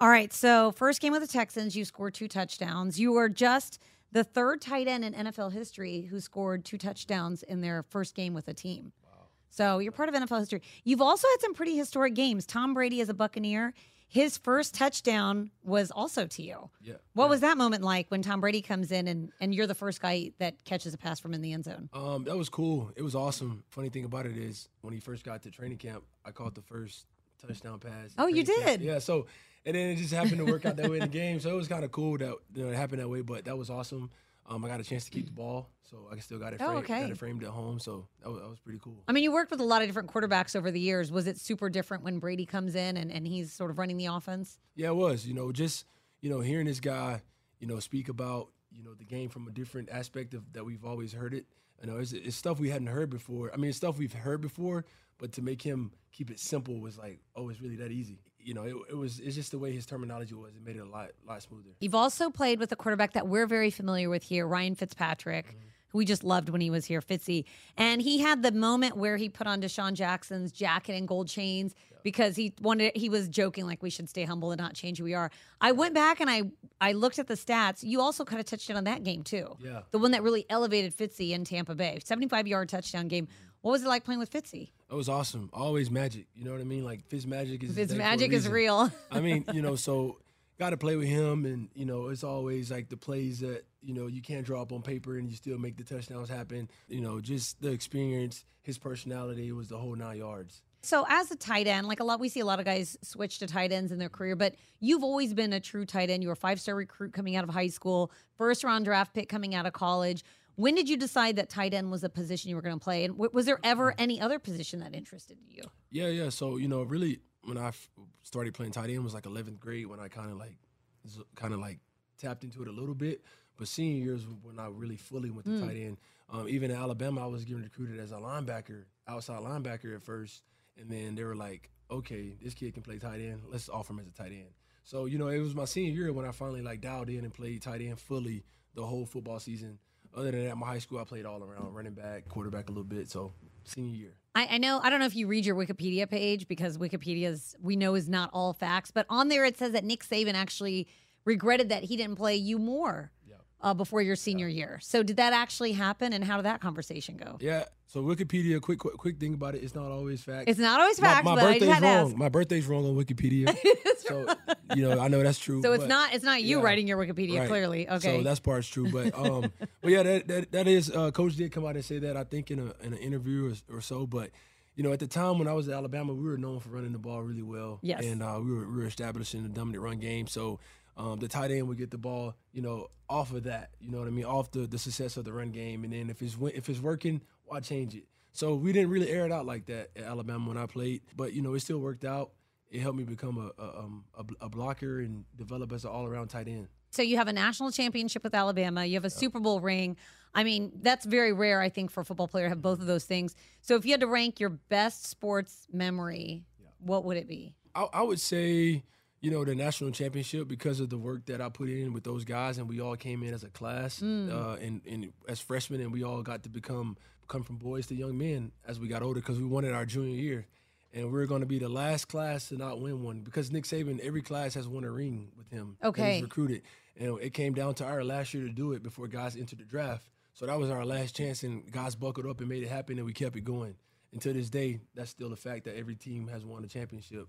All right, so first game with the Texans, you scored 2 touchdowns. You were just the third tight end in NFL history who scored 2 touchdowns in their first game with a team. Wow. So you're part of NFL history. You've also had some pretty historic games. Tom Brady as a Buccaneer, his first touchdown was also to you. Yeah. What was that moment like when Tom Brady comes in and you're the first guy that catches a pass from in the end zone? That was cool. It was awesome. Funny thing about it is when he first got to training camp, I caught the first touchdown pass. Oh, you did? Camp. Yeah, so... And then it just happened to work out that way in the game. So it was kind of cool that it happened that way, but that was awesome. I got a chance to keep the ball, so I still got it framed at home. So that was pretty cool. I mean, you worked with a lot of different quarterbacks over the years. Was it super different when Brady comes in and he's sort of running the offense? Yeah, it was. You know, just, you know, hearing this guy, you know, speak about, you know, the game from a different aspect of that we've always heard it. I know it's stuff we hadn't heard before. I mean, it's stuff we've heard before, but to make him keep it simple was like, oh, it's really that easy. You know, it's just the way his terminology was. It made it a lot smoother. You've also played with a quarterback that we're very familiar with here, Ryan Fitzpatrick, who we just loved when he was here, Fitzy. And he had the moment where he put on Deshaun Jackson's jacket and gold chains because he was joking like we should stay humble and not change who we are. I went back and I looked at the stats. You also kind of touched in on that game too. Yeah. The one that really elevated Fitzy in Tampa Bay. 75-yard touchdown game. What was it like playing with Fitzy? It was awesome. Always magic. You know what I mean? Like Fitz magic is Fitz magic is real. I mean, you know, so got to play with him, and you know, it's always like the plays that, you know, you can't draw up on paper and you still make the touchdowns happen. You know, just the experience, his personality was the whole 9 yards. So as a tight end, like we see a lot of guys switch to tight ends in their career, but you've always been a true tight end. You were a 5-star recruit coming out of high school, first-round draft pick coming out of college. When did you decide that tight end was a position you were going to play? And was there ever any other position that interested you? Yeah. So, you know, really, when I started playing tight end was like 11th grade when I kind of like tapped into it a little bit. But senior year is when I really fully went to tight end. Even in Alabama, I was getting recruited as a linebacker, outside linebacker at first. And then they were like, okay, this kid can play tight end. Let's offer him as a tight end. So, you know, it was my senior year when I finally like dialed in and played tight end fully the whole football season. Other than that, my high school, I played all around, running back, quarterback a little bit. So senior year. I don't know if you read your Wikipedia page, because Wikipedia's, we know, is not all facts. But on there, it says that Nick Saban actually regretted that he didn't play you more before your senior year. So did that actually happen? And how did that conversation go? Yeah. So Wikipedia, quick thing about it, it's not always facts. It's not always facts, my but I just had to ask. My birthday's wrong on Wikipedia. So, you know, I know that's true. So it's not you writing your Wikipedia, right. Clearly. Okay. So that part's true. But, but yeah, that is, Coach did come out and say that, I think, in an interview or so. But, you know, at the time when I was at Alabama, we were known for running the ball really well. Yes. And we were establishing a dominant run game. So the tight end would get the ball, you know, off of that, you know what I mean, off the success of the run game. And then if it's working, why change it? So we didn't really air it out like that at Alabama when I played. But, you know, it still worked out. It helped me become a blocker and develop as an all-around tight end. So you have a national championship with Alabama. You have a Super Bowl ring. I mean, that's very rare, I think, for a football player to have both of those things. So if you had to rank your best sports memory, what would it be? I would say, you know, the national championship, because of the work that I put in with those guys, and we all came in as a class and as freshmen, and we all got to come from boys to young men as we got older, because we won it our junior year. And we're going to be the last class to not win one, because Nick Saban, every class has won a ring with him. Okay. That he's recruited. And it came down to our last year to do it before guys entered the draft. So that was our last chance, and guys buckled up and made it happen, and we kept it going. And to this day, that's still the fact that every team has won a championship,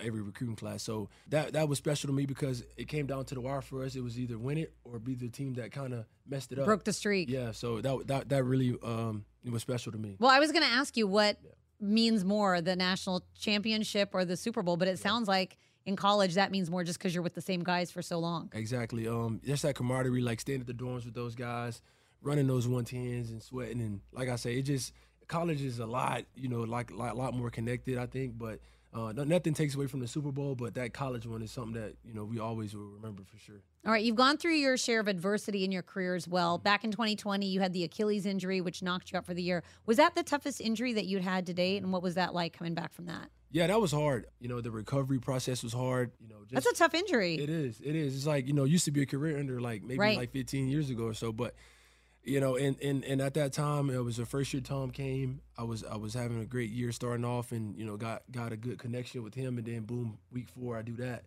every recruiting class. So that was special to me, because it came down to the wire for us. It was either win it or be the team that kind of messed it up. Broke the streak. Yeah, so that really it was special to me. Well, I was going to ask you what means more, the national championship or the Super Bowl, but it sounds like in college that means more, just because you're with the same guys for so long. Exactly. Just that camaraderie, like staying at the dorms with those guys, running those 110s and sweating, and like I say, it just, college is a lot, you know, like a lot more connected, I think, but nothing takes away from the Super Bowl, but that college one is something that, you know, we always will remember for sure. All right, you've gone through your share of adversity in your career as well. Back in 2020, you had the Achilles injury, which knocked you out for the year. Was that the toughest injury that you'd had to date, and what was that like coming back from that? Yeah, that was hard. You know, the recovery process was hard. You know, just, that's a tough injury. It is. It's like, you know, it used to be a career ender, like maybe like 15 years ago or so, but you know, and at that time, it was the first year Tom came. I was having a great year starting off, and you know, got a good connection with him, and then boom, week 4 I do that.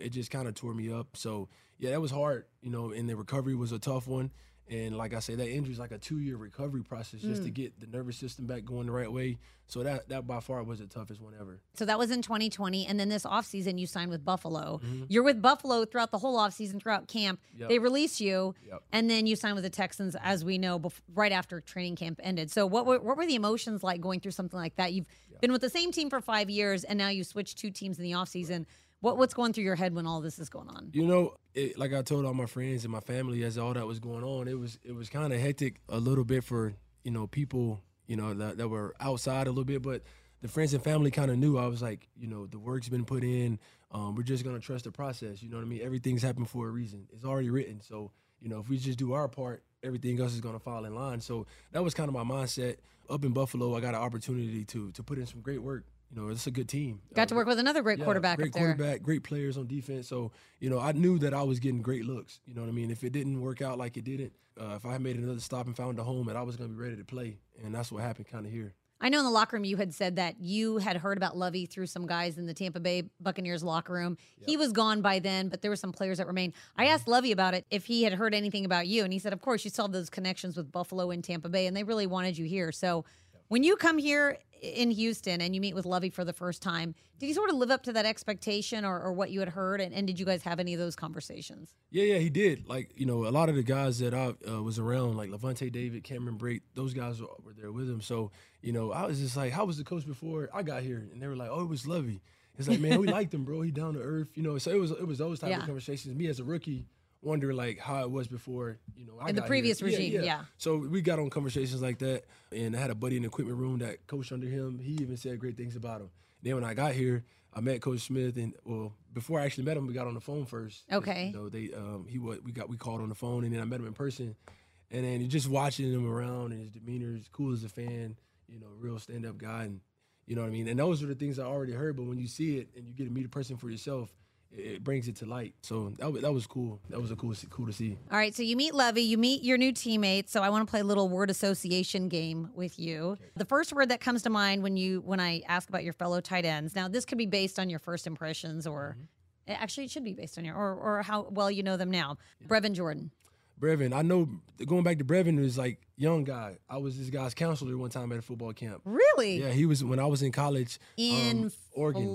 It just kind of tore me up. So yeah, that was hard. You know, and the recovery was a tough one. And like I say, that injury is like a 2-year recovery process just to get the nervous system back going the right way. So that by far was the toughest one ever. So that was in 2020. And then this offseason, you signed with Buffalo. Mm-hmm. You're with Buffalo throughout the whole offseason, throughout camp. Yep. They release you. Yep. And then you signed with the Texans, as we know, right after training camp ended. So what were the emotions like going through something like that? You've been with the same team for 5 years, and now you switched 2 teams in the offseason. Right. What's going through your head when all this is going on? You know, like I told all my friends and my family, as all that was going on, it was kind of hectic a little bit for, you know, people, you know, that were outside a little bit. But the friends and family kind of knew. I was like, you know, the work's been put in. We're just going to trust the process. You know what I mean? Everything's happened for a reason. It's already written. So you know, if we just do our part, everything else is going to fall in line. So that was kind of my mindset. Up in Buffalo, I got an opportunity to put in some great work. You know, it's a good team. Got to work with another great quarterback up there. Great quarterback, great players on defense. So, you know, I knew that I was getting great looks. You know what I mean? If it didn't work out like it didn't, if I had made another stop and found a home, that I was going to be ready to play. And that's what happened kind of here. I know in the locker room you had said that you had heard about Lovie through some guys in the Tampa Bay Buccaneers locker room. Yep. He was gone by then, but there were some players that remained. I asked Lovie about it, if he had heard anything about you, and he said, of course, you saw those connections with Buffalo and Tampa Bay, and they really wanted you here. So when you come here in Houston and you meet with Lovie for the first time, did he sort of live up to that expectation or what you had heard, and did you guys have any of those conversations? Yeah, he did. Like, you know, a lot of the guys that I was around, like Levante David, Cameron Brake, those guys were there with him. So, you know, I was just like, how was the coach before I got here? And they were like, oh, it was Lovie. It's like, man, we liked him, bro. He down to earth. You know, so it was those type of conversations. Me as a rookie, wonder like how it was before, you know, in the previous regime, yeah. So we got on conversations like that, and I had a buddy in the equipment room that coached under him. He even said great things about him. Then when I got here, I met Coach Smith, and well, before I actually met him, we got on the phone first. Okay. You know, we called on the phone, and then I met him in person, and then just watching him around and his demeanor, he's cool as a fan, you know, real stand up guy, and you know what I mean. And those are the things I already heard, but when you see it and you get to meet a person for yourself, it brings it to light. So that was cool. That was cool to see. All right, so you meet Lovie. You meet your new teammates. So I want to play a little word association game with you. Okay. The first word that comes to mind when I ask about your fellow tight ends. Now, this could be based on your first impressions or actually it should be based on your or how well you know them now. Yeah. Brevin Jordan. Brevin, I know going back to Brevin is like young guy. I was this guy's counselor one time at a football camp. Really? Yeah, he was when I was in college in Oregon.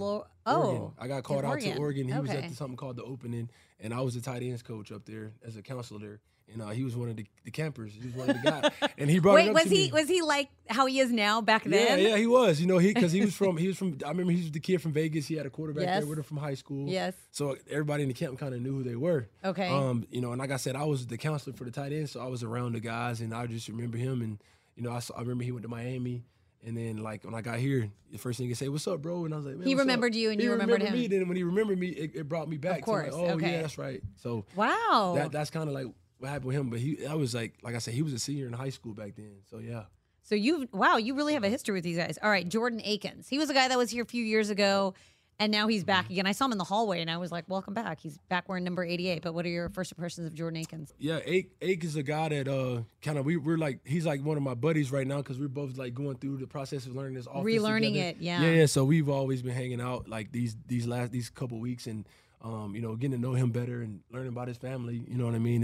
Oregon. I got called out to Oregon. He was at something called the opening, and I was the tight ends coach up there as a counselor. And he was one of the campers. He was one of the guys, and he brought it up to me. Was he like how he is now back then? Yeah, he was. You know, because he was from. I remember he was the kid from Vegas. He had a quarterback there with him from high school. Yes. So everybody in the camp kind of knew who they were. Okay. You know, and like I said, I was the counselor for the tight end, so I was around the guys, and I just remember him. And you know, I remember he went to Miami. And then, like, when I got here, the first thing he said, what's up, bro? And I was like, man, he remembered you and you remembered him. Me, then when he remembered me, it brought me back. Of course. So like, yeah, that's right. So wow. That's kind of like what happened with him. But I was like I said, he was a senior in high school back then. So, yeah. So, you really have a history with these guys. All right, Jordan Akins. He was a guy that was here a few years ago, and now he's back again. I saw him in the hallway, and I was like, welcome back. He's back wearing number 88. But what are your first impressions of Jordan Akins? Yeah, Ake is a guy that kind of we're like, he's like one of my buddies right now because we're both like going through the process of learning this offense together. Relearning it, yeah. Yeah, so we've always been hanging out like these last couple weeks and, you know, getting to know him better and learning about his family, you know what I mean,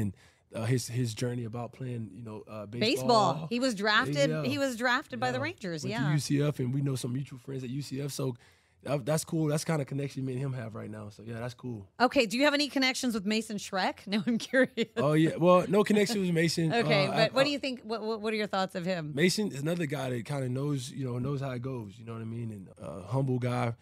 and his journey about playing, you know, baseball. He was drafted. Yeah. He was drafted by the Rangers, to UCF, and we know some mutual friends at UCF, so that's cool. That's kind of connection me and him have right now. So, yeah, that's cool. Okay. Do you have any connections with Mason Schreck? No, I'm curious. Oh, yeah. Well, no connection with Mason. Okay. But what do you think? What are your thoughts of him? Mason is another guy that kind of knows how it goes. You know what I mean? And humble guy,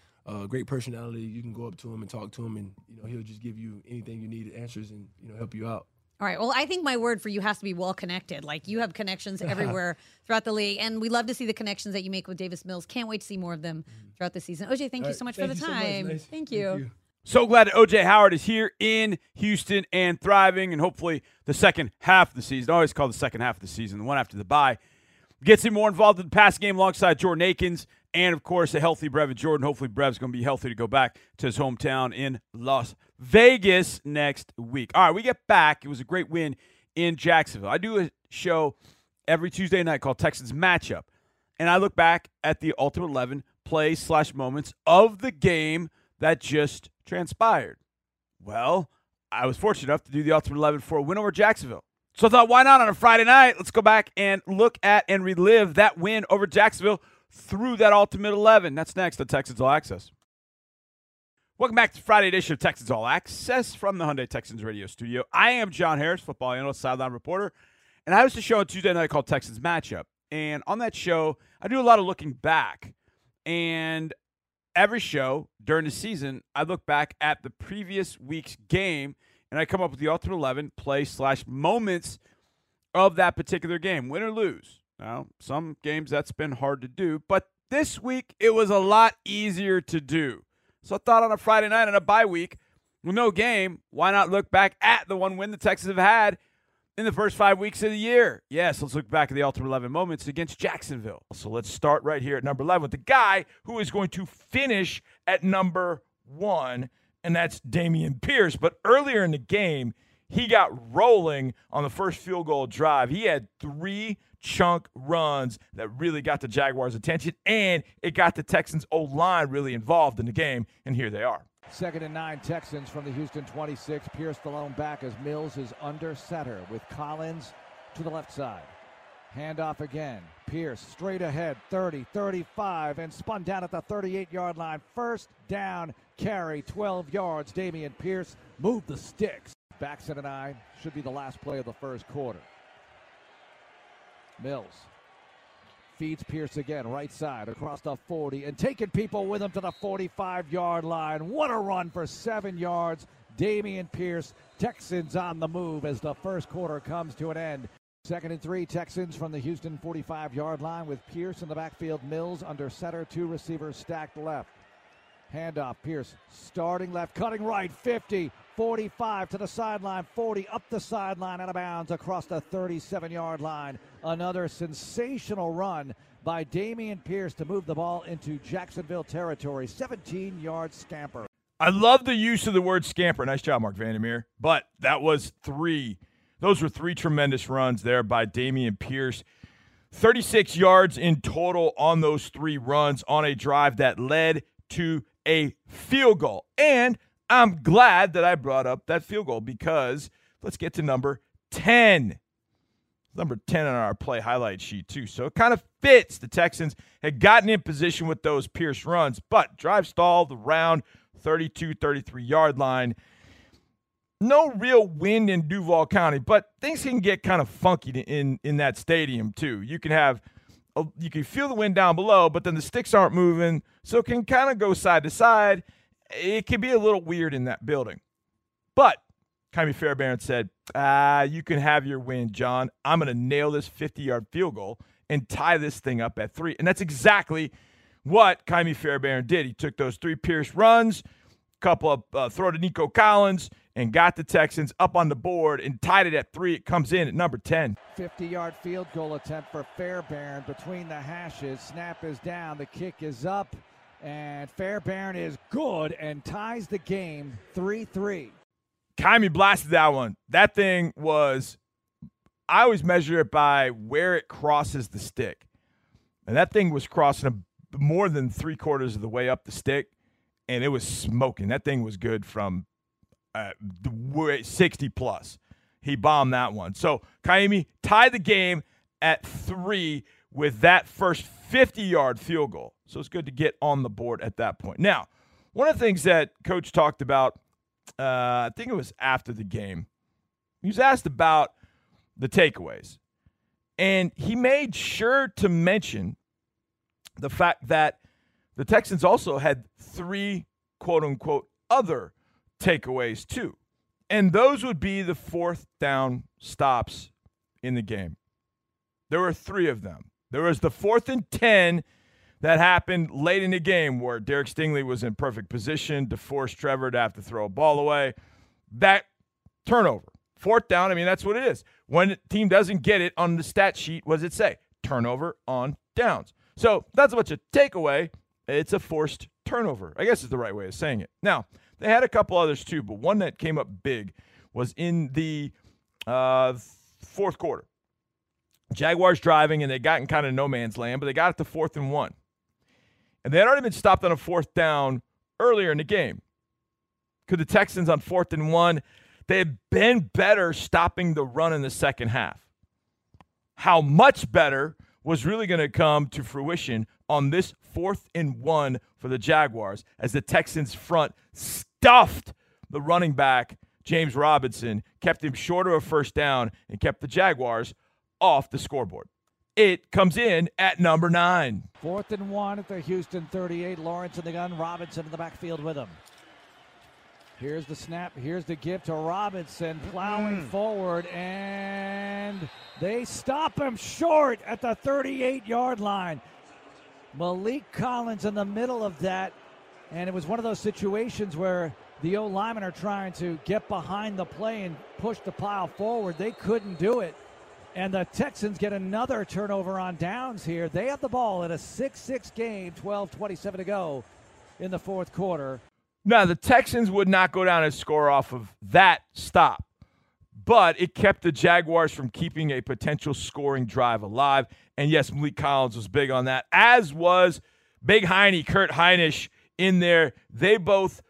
great personality. You can go up to him and talk to him, and, you know, he'll just give you anything you need, answers, and, you know, help you out. All right. Well, I think my word for you has to be well connected. Like, you have connections everywhere throughout the league. And we love to see the connections that you make with Davis Mills. Can't wait to see more of them throughout the season. O.J., thank you so much for the time. So nice. Thank you. So glad that O.J. Howard is here in Houston and thriving. And hopefully the second half of the season, I always call the second half of the season, the one after the bye, gets him more involved in the pass game alongside Jordan Akins. And, of course, a healthy Brevin Jordan. Hopefully Brev's going to be healthy to go back to his hometown in Las Vegas next week. All right, we get back. It was a great win in Jacksonville. I do a show every Tuesday night called Texans Matchup. And I look back at the Ultimate 11 plays/moments of the game that just transpired. Well, I was fortunate enough to do the Ultimate 11 for a win over Jacksonville. So I thought, why not on a Friday night? Let's go back and look at and relive that win over Jacksonville through that Ultimate 11. That's next on Texans All Access. Welcome back to Friday edition of Texans All Access from the Hyundai Texans Radio Studio. I am John Harris, football analyst, sideline reporter, and I host a show on Tuesday night called Texans Matchup. And on that show, I do a lot of looking back. And every show during the season, I look back at the previous week's game, and I come up with the Ultimate 11 plays/moments of that particular game, win or lose. Now, some games that's been hard to do, but this week it was a lot easier to do. So I thought on a Friday night and a bye week, with no game, why not look back at the one win the Texans have had in the first 5 weeks of the year. Yes, let's look back at the Ultimate 11 moments against Jacksonville. So let's start right here at number 11 with the guy who is going to finish at number 1, and that's Damian Pierce. But earlier in the game, he got rolling on the first field goal drive. He had 3 chunk runs that really got the Jaguars' attention, and it got the Texans' O-line really involved in the game, and here they are. 2nd and 9 Texans from the Houston 26. Pierce the lone back as Mills is under center with Collins to the left side. Handoff again. Pierce straight ahead, 30, 35, and spun down at the 38-yard line. First down carry, 12 yards. Damian Pierce moved the sticks. Back set of 9. Should be the last play of the first quarter. Mills feeds Pierce again, right side, across the 40, and taking people with him to the 45-yard line. What a run for 7 yards. Damian Pierce, Texans on the move as the first quarter comes to an end. 2nd and 3, Texans from the Houston 45-yard line with Pierce in the backfield. Mills under center, 2 receivers stacked left. Handoff, Pierce starting left, cutting right, 50, 45 to the sideline, 40 up the sideline, out of bounds across the 37-yard line. Another sensational run by Damian Pierce to move the ball into Jacksonville territory, 17-yard scamper. I love the use of the word scamper. Nice job, Mark Vandermeer. But that was 3. Those were 3 tremendous runs there by Damian Pierce. 36 yards in total on those 3 runs on a drive that led to a field goal. And I'm glad that I brought up that field goal because let's get to number 10. Number 10 on our play highlight sheet, too. So it kind of fits. The Texans had gotten in position with those Pierce runs, but drive stalled around 32, 33-yard line. No real wind in Duval County, but things can get kind of funky in that stadium, too. You can feel the wind down below, but then the sticks aren't moving, so it can kind of go side to side. It can be a little weird in that building. But Ka'imi Fairbairn said, you can have your win, John. I'm going to nail this 50-yard field goal and tie this thing up at 3. And that's exactly what Ka'imi Fairbairn did. He took those 3 Pierce runs, couple of throw to Nico Collins, and got the Texans up on the board and tied it at 3. It comes in at number 10. 50-yard field goal attempt for Fairbairn between the hashes. Snap is down. The kick is up. And Fairbairn is good and ties the game 3-3. Ka'imi blasted that one. That thing was, I always measure it by where it crosses the stick. And that thing was crossing more than 3/4 of the way up the stick. And it was smoking. That thing was good from 60+. He bombed that one. So Ka'imi tied the game at 3 with that first 50-yard field goal. So it's good to get on the board at that point. Now, one of the things that Coach talked about, I think it was after the game, he was asked about the takeaways. And he made sure to mention the fact that the Texans also had 3, quote-unquote, other takeaways too. And those would be the 4th down stops in the game. There were 3 of them. There was the 4th and 10 that happened late in the game where Derek Stingley was in perfect position to force Trevor to have to throw a ball away. That turnover. 4th down, I mean, that's what it is. When the team doesn't get it on the stat sheet, what does it say? Turnover on downs. So that's much a takeaway. It's a forced turnover, I guess is the right way of saying it. Now, they had a couple others too, but one that came up big was in the fourth quarter. Jaguars driving, and they got in kind of no man's land, but they got it to 4th and 1. And they had already been stopped on a 4th down earlier in the game. Could the Texans on 4th and 1, they had been better stopping the run in the second half. How much better was really going to come to fruition on this 4th and 1 for the Jaguars as the Texans front stuffed the running back, James Robinson, kept him short of a first down, and kept the Jaguars off the scoreboard. It comes in at number 9. 4th and 1 at the Houston 38. Lawrence in the gun, Robinson in the backfield with him. Here's the snap. Here's the give to Robinson, plowing forward, and they stop him short at the 38-yard line. Malik Collins in the middle of that, and it was one of those situations where the O-linemen are trying to get behind the play and push the pile forward. They couldn't do it. And the Texans get another turnover on downs here. They have the ball at a 6-6 game, 12:27 to go in the fourth quarter. Now, the Texans would not go down and score off of that stop, but it kept the Jaguars from keeping a potential scoring drive alive. And, yes, Malik Collins was big on that, as was Big Heinie, Kurt Heinisch, in there. They both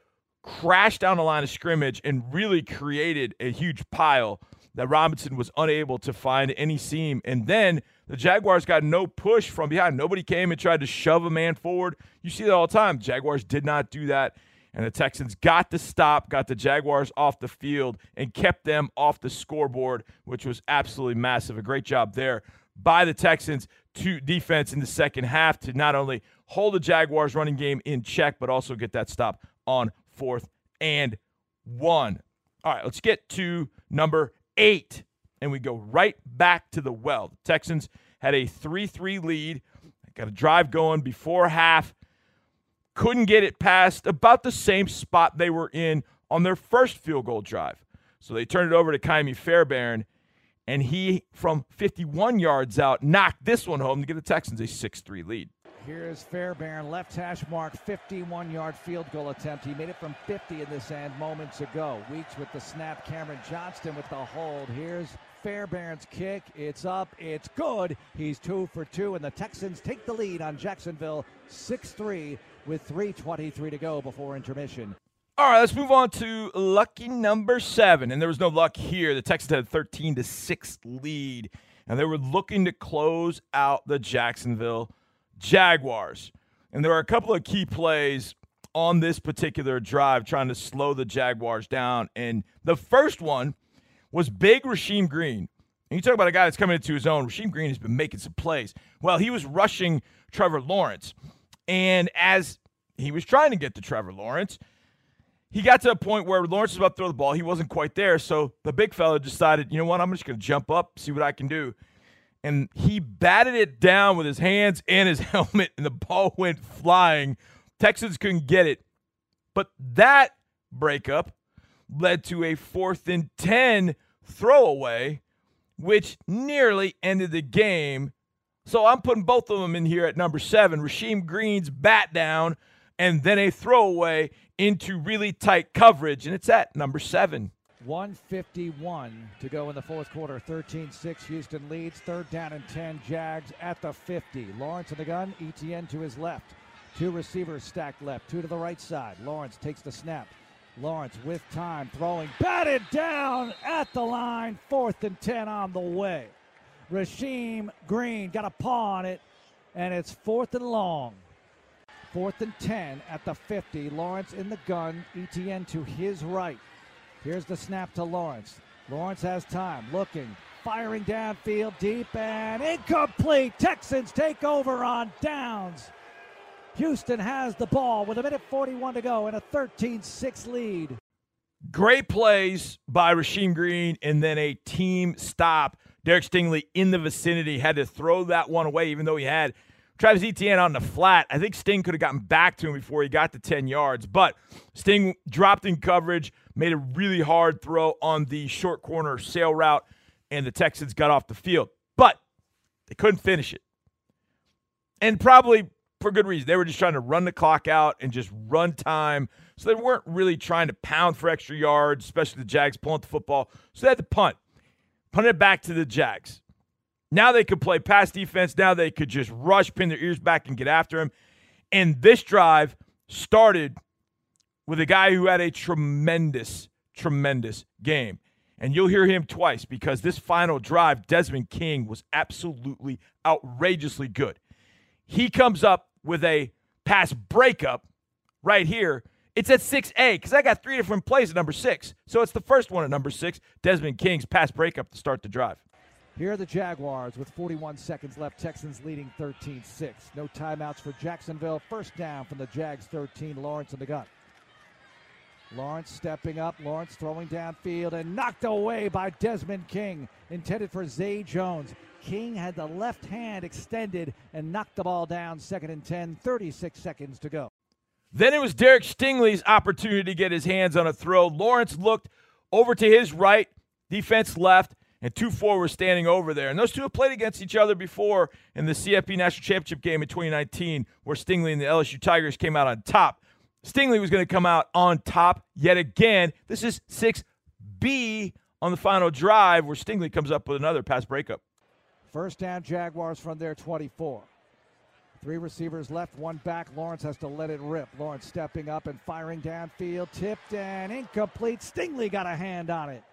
crashed down the line of scrimmage and really created a huge pile that Robinson was unable to find any seam. And then the Jaguars got no push from behind. Nobody came and tried to shove a man forward. You see that all the time. Jaguars did not do that. And the Texans got the stop, got the Jaguars off the field, and kept them off the scoreboard, which was absolutely massive. A great job there by the Texans to defense in the second half to not only hold the Jaguars running game in check, but also get that stop on 4th and 1. All right, let's get to number 8, and we go right back to the well. The Texans had a 3-3 lead. They got a drive going before half. Couldn't get it past about the same spot they were in on their first field goal drive. So they turned it over to Ka'imi Fairbairn, and he, from 51 yards out, knocked this one home to give the Texans a 6-3 lead. Here's Fairbairn, left hash mark, 51-yard field goal attempt. He made it from 50 in this end moments ago. Weeks with the snap, Cameron Johnston with the hold. Here's Fairbairn's kick. It's up. It's good. He's 2 for 2, and the Texans take the lead on Jacksonville, 6-3, with 3:23 to go before intermission. All right, let's move on to lucky number 7, and there was no luck here. The Texans had a 13-6 lead, and they were looking to close out the Jacksonville Jaguars. And there are a couple of key plays on this particular drive trying to slow the Jaguars down. And the first one was big Rasheem Green. And you talk about a guy that's coming into his own. Rasheem Green has been making some plays. Well, he was rushing Trevor Lawrence. And as he was trying to get to Trevor Lawrence, he got to a point where Lawrence was about to throw the ball. He wasn't quite there. So the big fella decided, you know what, I'm just going to jump up, see what I can do. And he batted it down with his hands and his helmet, and the ball went flying. Texans couldn't get it. But that breakup led to a 4th and 10 throwaway, which nearly ended the game. So I'm putting both of them in here at number 7. Rasheem Green's bat down, and then a throwaway into really tight coverage, and it's at number 7. 1:51 to go in the fourth quarter. 13-6 Houston leads. 3rd down and 10 Jags at the 50. Lawrence in the gun. Etienne to his left. 2 receivers stacked left. 2 to the right side. Lawrence takes the snap. Lawrence with time throwing. Batted down at the line. 4th and 10 on the way. Rasheem Green got a paw on it, and it's 4th and long. 4th and 10 at the 50. Lawrence in the gun. Etienne to his right. Here's the snap to Lawrence. Lawrence has time, looking, firing downfield, deep, and incomplete. Texans take over on downs. Houston has the ball with 1:41 to go and a 13-6 lead. Great plays by Rasheem Green, and then a team stop. Derek Stingley in the vicinity had to throw that one away, even though he had Travis Etienne on the flat. I think Sting could have gotten back to him before he got to 10 yards, but Sting dropped in coverage, made a really hard throw on the short corner sail route, and the Texans got off the field. But they couldn't finish it. And probably for good reason. They were just trying to run the clock out and just run time. So they weren't really trying to pound for extra yards, especially the Jags pulling up the football. So they had to punt. Punt it back to the Jags. Now they could play pass defense. Now they could just rush, pin their ears back, and get after him. And this drive started with a guy who had a tremendous, tremendous game. And you'll hear him twice because this final drive, Desmond King, was absolutely outrageously good. He comes up with a pass breakup right here. It's at 6A because I got 3 different plays at number 6. So it's the first one at number 6, Desmond King's pass breakup to start the drive. Here are the Jaguars with 41 seconds left. Texans leading 13-6. No timeouts for Jacksonville. 1st down from the Jags 13. Lawrence in the gun. Lawrence stepping up. Lawrence throwing downfield and knocked away by Desmond King. Intended for Zay Jones. King had the left hand extended and knocked the ball down. 2nd and 10. 36 seconds to go. Then it was Derek Stingley's opportunity to get his hands on a throw. Lawrence looked over to his right, defense left, and two forwards standing over there. And those two have played against each other before in the CFP National Championship game in 2019, where Stingley and the LSU Tigers came out on top. Stingley was going to come out on top yet again. This is 6B on the final drive, where Stingley comes up with another pass breakup. First down, Jaguars from their 24. Three receivers left, one back. Lawrence has to let it rip. Lawrence stepping up and firing downfield. Tipped and incomplete. Stingley got a hand on it.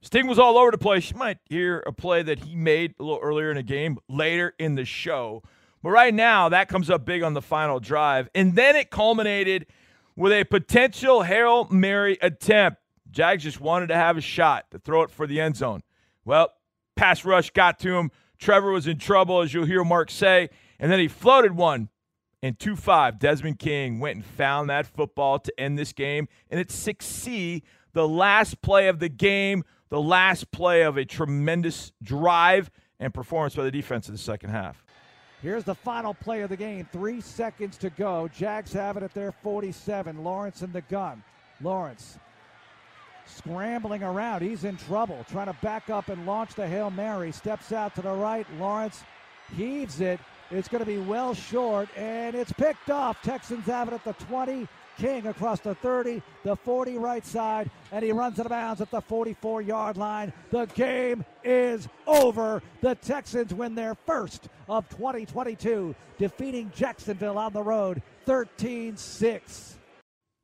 Sting was all over the place. You might hear a play that he made a little earlier in the game, later in the show. But right now, that comes up big on the final drive. And then it culminated with a potential Hail Mary attempt. Jags just wanted to have a shot to throw it for the end zone. Well, pass rush got to him. Trevor was in trouble, as you'll hear Mark say. And then he floated one, and 2-5, Desmond King went and found that football to end this game. And it's 6C, the last play of the game, the last play of a tremendous drive and performance by the defense in the second half. Here's the final play of the game, 3 seconds to go. Jags have it at their 47, Lawrence in the gun. Lawrence scrambling around, he's in trouble, trying to back up and launch the Hail Mary. Steps out to the right, Lawrence heaves it. It's going to be well short, and it's picked off. Texans have it at the 20. King across the 30, the 40 right side, and he runs out of bounds at the 44-yard line. The game is over. The Texans win their first of 2022, defeating Jacksonville on the road, 13-6.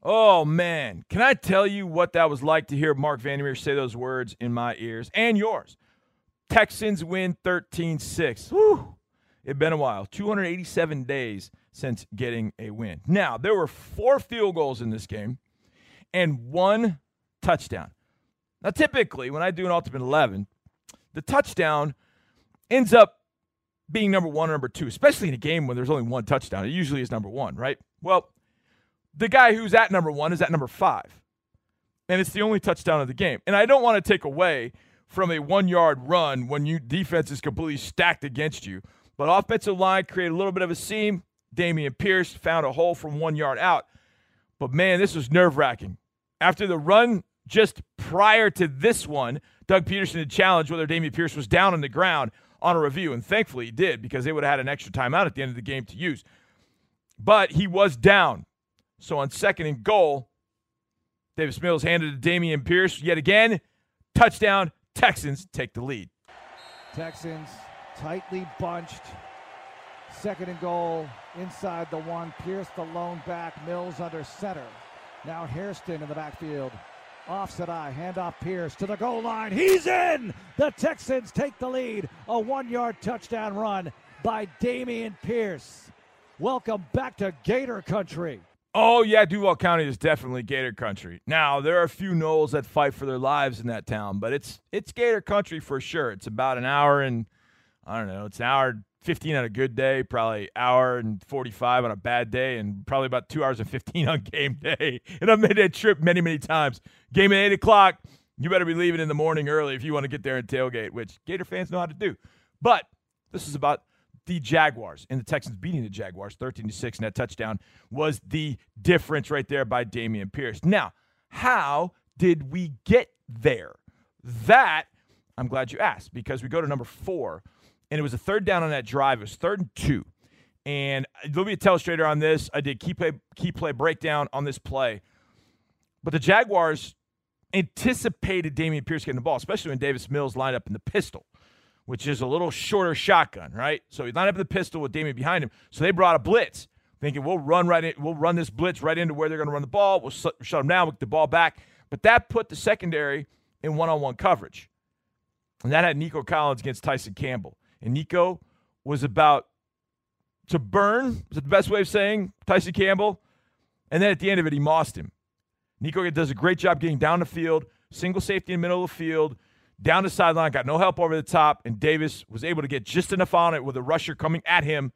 Oh, man. Can I tell you what that was like to hear Mark Vandermeer say those words in my ears and yours? Texans win 13-6. Woo! It's been a while, 287 days since getting a win. Now, there were 4 field goals in this game and 1 touchdown. Now, typically, when I do an Ultimate 11, the touchdown ends up being number 1 or number 2, especially in a game when there's only 1 touchdown. It usually is number 1, right? Well, the guy who's at number 1 is at number 5, and it's the only touchdown of the game. And I don't want to take away from a 1-yard run when your defense is completely stacked against you. But offensive line created a little bit of a seam. Damian Pierce found a hole from 1 yard out. But, man, this was nerve-wracking. After the run just prior to this one, Doug Peterson had challenged whether Damian Pierce was down on the ground on a review, and thankfully he did, because they would have had an extra timeout at the end of the game to use. But he was down. So on second and goal, Davis Mills handed to Damian Pierce yet again. Touchdown, Texans take the lead. Texans tightly bunched. Second and goal inside the 1. Pierce the lone back. Mills under center. Now Hairston in the backfield. Offset eye. Handoff Pierce to the goal line. He's in! The Texans take the lead. A 1-yard touchdown run by Damian Pierce. Welcome back to Gator Country. Oh, yeah, Duval County is definitely Gator Country. Now, there are a few Noles that fight for their lives in that town, but it's Gator Country for sure. It's about an hour and... I don't know, it's an hour 15 on a good day, probably hour and 45 on a bad day, and probably about 2 hours and 15 on game day. And I've made that trip many, many times. Game at 8 o'clock, you better be leaving in the morning early if you want to get there and tailgate, which Gator fans know how to do. But this is about the Jaguars, and the Texans beating the Jaguars 13-6, and that touchdown was the difference right there by Damian Pierce. Now, how did we get there? That, I'm glad you asked, because we go to number 4. And it was a third down on that drive. It was 3rd and 2. And there'll be a telestrator on this. I did key play breakdown on this play. But the Jaguars anticipated Damian Pierce getting the ball, especially when Davis Mills lined up in the pistol, which is a little shorter shotgun, right? So he lined up in the pistol with Damian behind him. So they brought a blitz, thinking we'll run this blitz right into where they're going to run the ball. We'll shut them down, we'll get the ball back. But that put the secondary in one-on-one coverage. And that had Nico Collins against Tyson Campbell. And Nico was about to burn, is that the best way of saying, Tyson Campbell. And then at the end of it, he mossed him. Nico does a great job getting down the field, single safety in the middle of the field, down the sideline, got no help over the top, and Davis was able to get just enough on it with a rusher coming at him,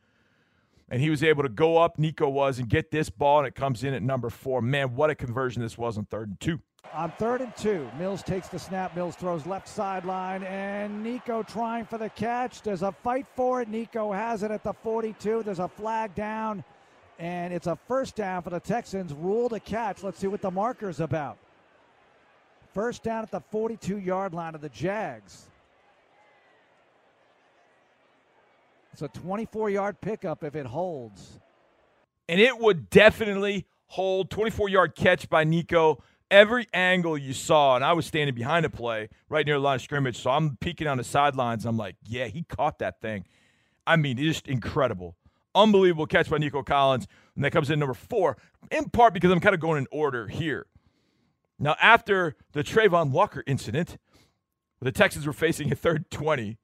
and he was able to go up, Nico was, and get this ball, and it comes in at number 4. Man, what a conversion this was on 3rd and 2. On 3rd and 2, Mills takes the snap. Mills throws left sideline, and Nico trying for the catch. There's a fight for it. Nico has it at the 42. There's a flag down, and it's a first down for the Texans. Ruled a catch. Let's see what the marker's about. First down at the 42-yard line of the Jags. It's a 24-yard pickup if it holds. And it would definitely hold. 24-yard catch by Nico. Every angle you saw, and I was standing behind the play right near the line of scrimmage, so I'm peeking on the sidelines. I'm like, yeah, he caught that thing. I mean, it's just incredible. Unbelievable catch by Nico Collins, and that comes in number 4, in part because I'm kind of going in order here. Now, after the Trayvon Walker incident, the Texans were facing a third 20.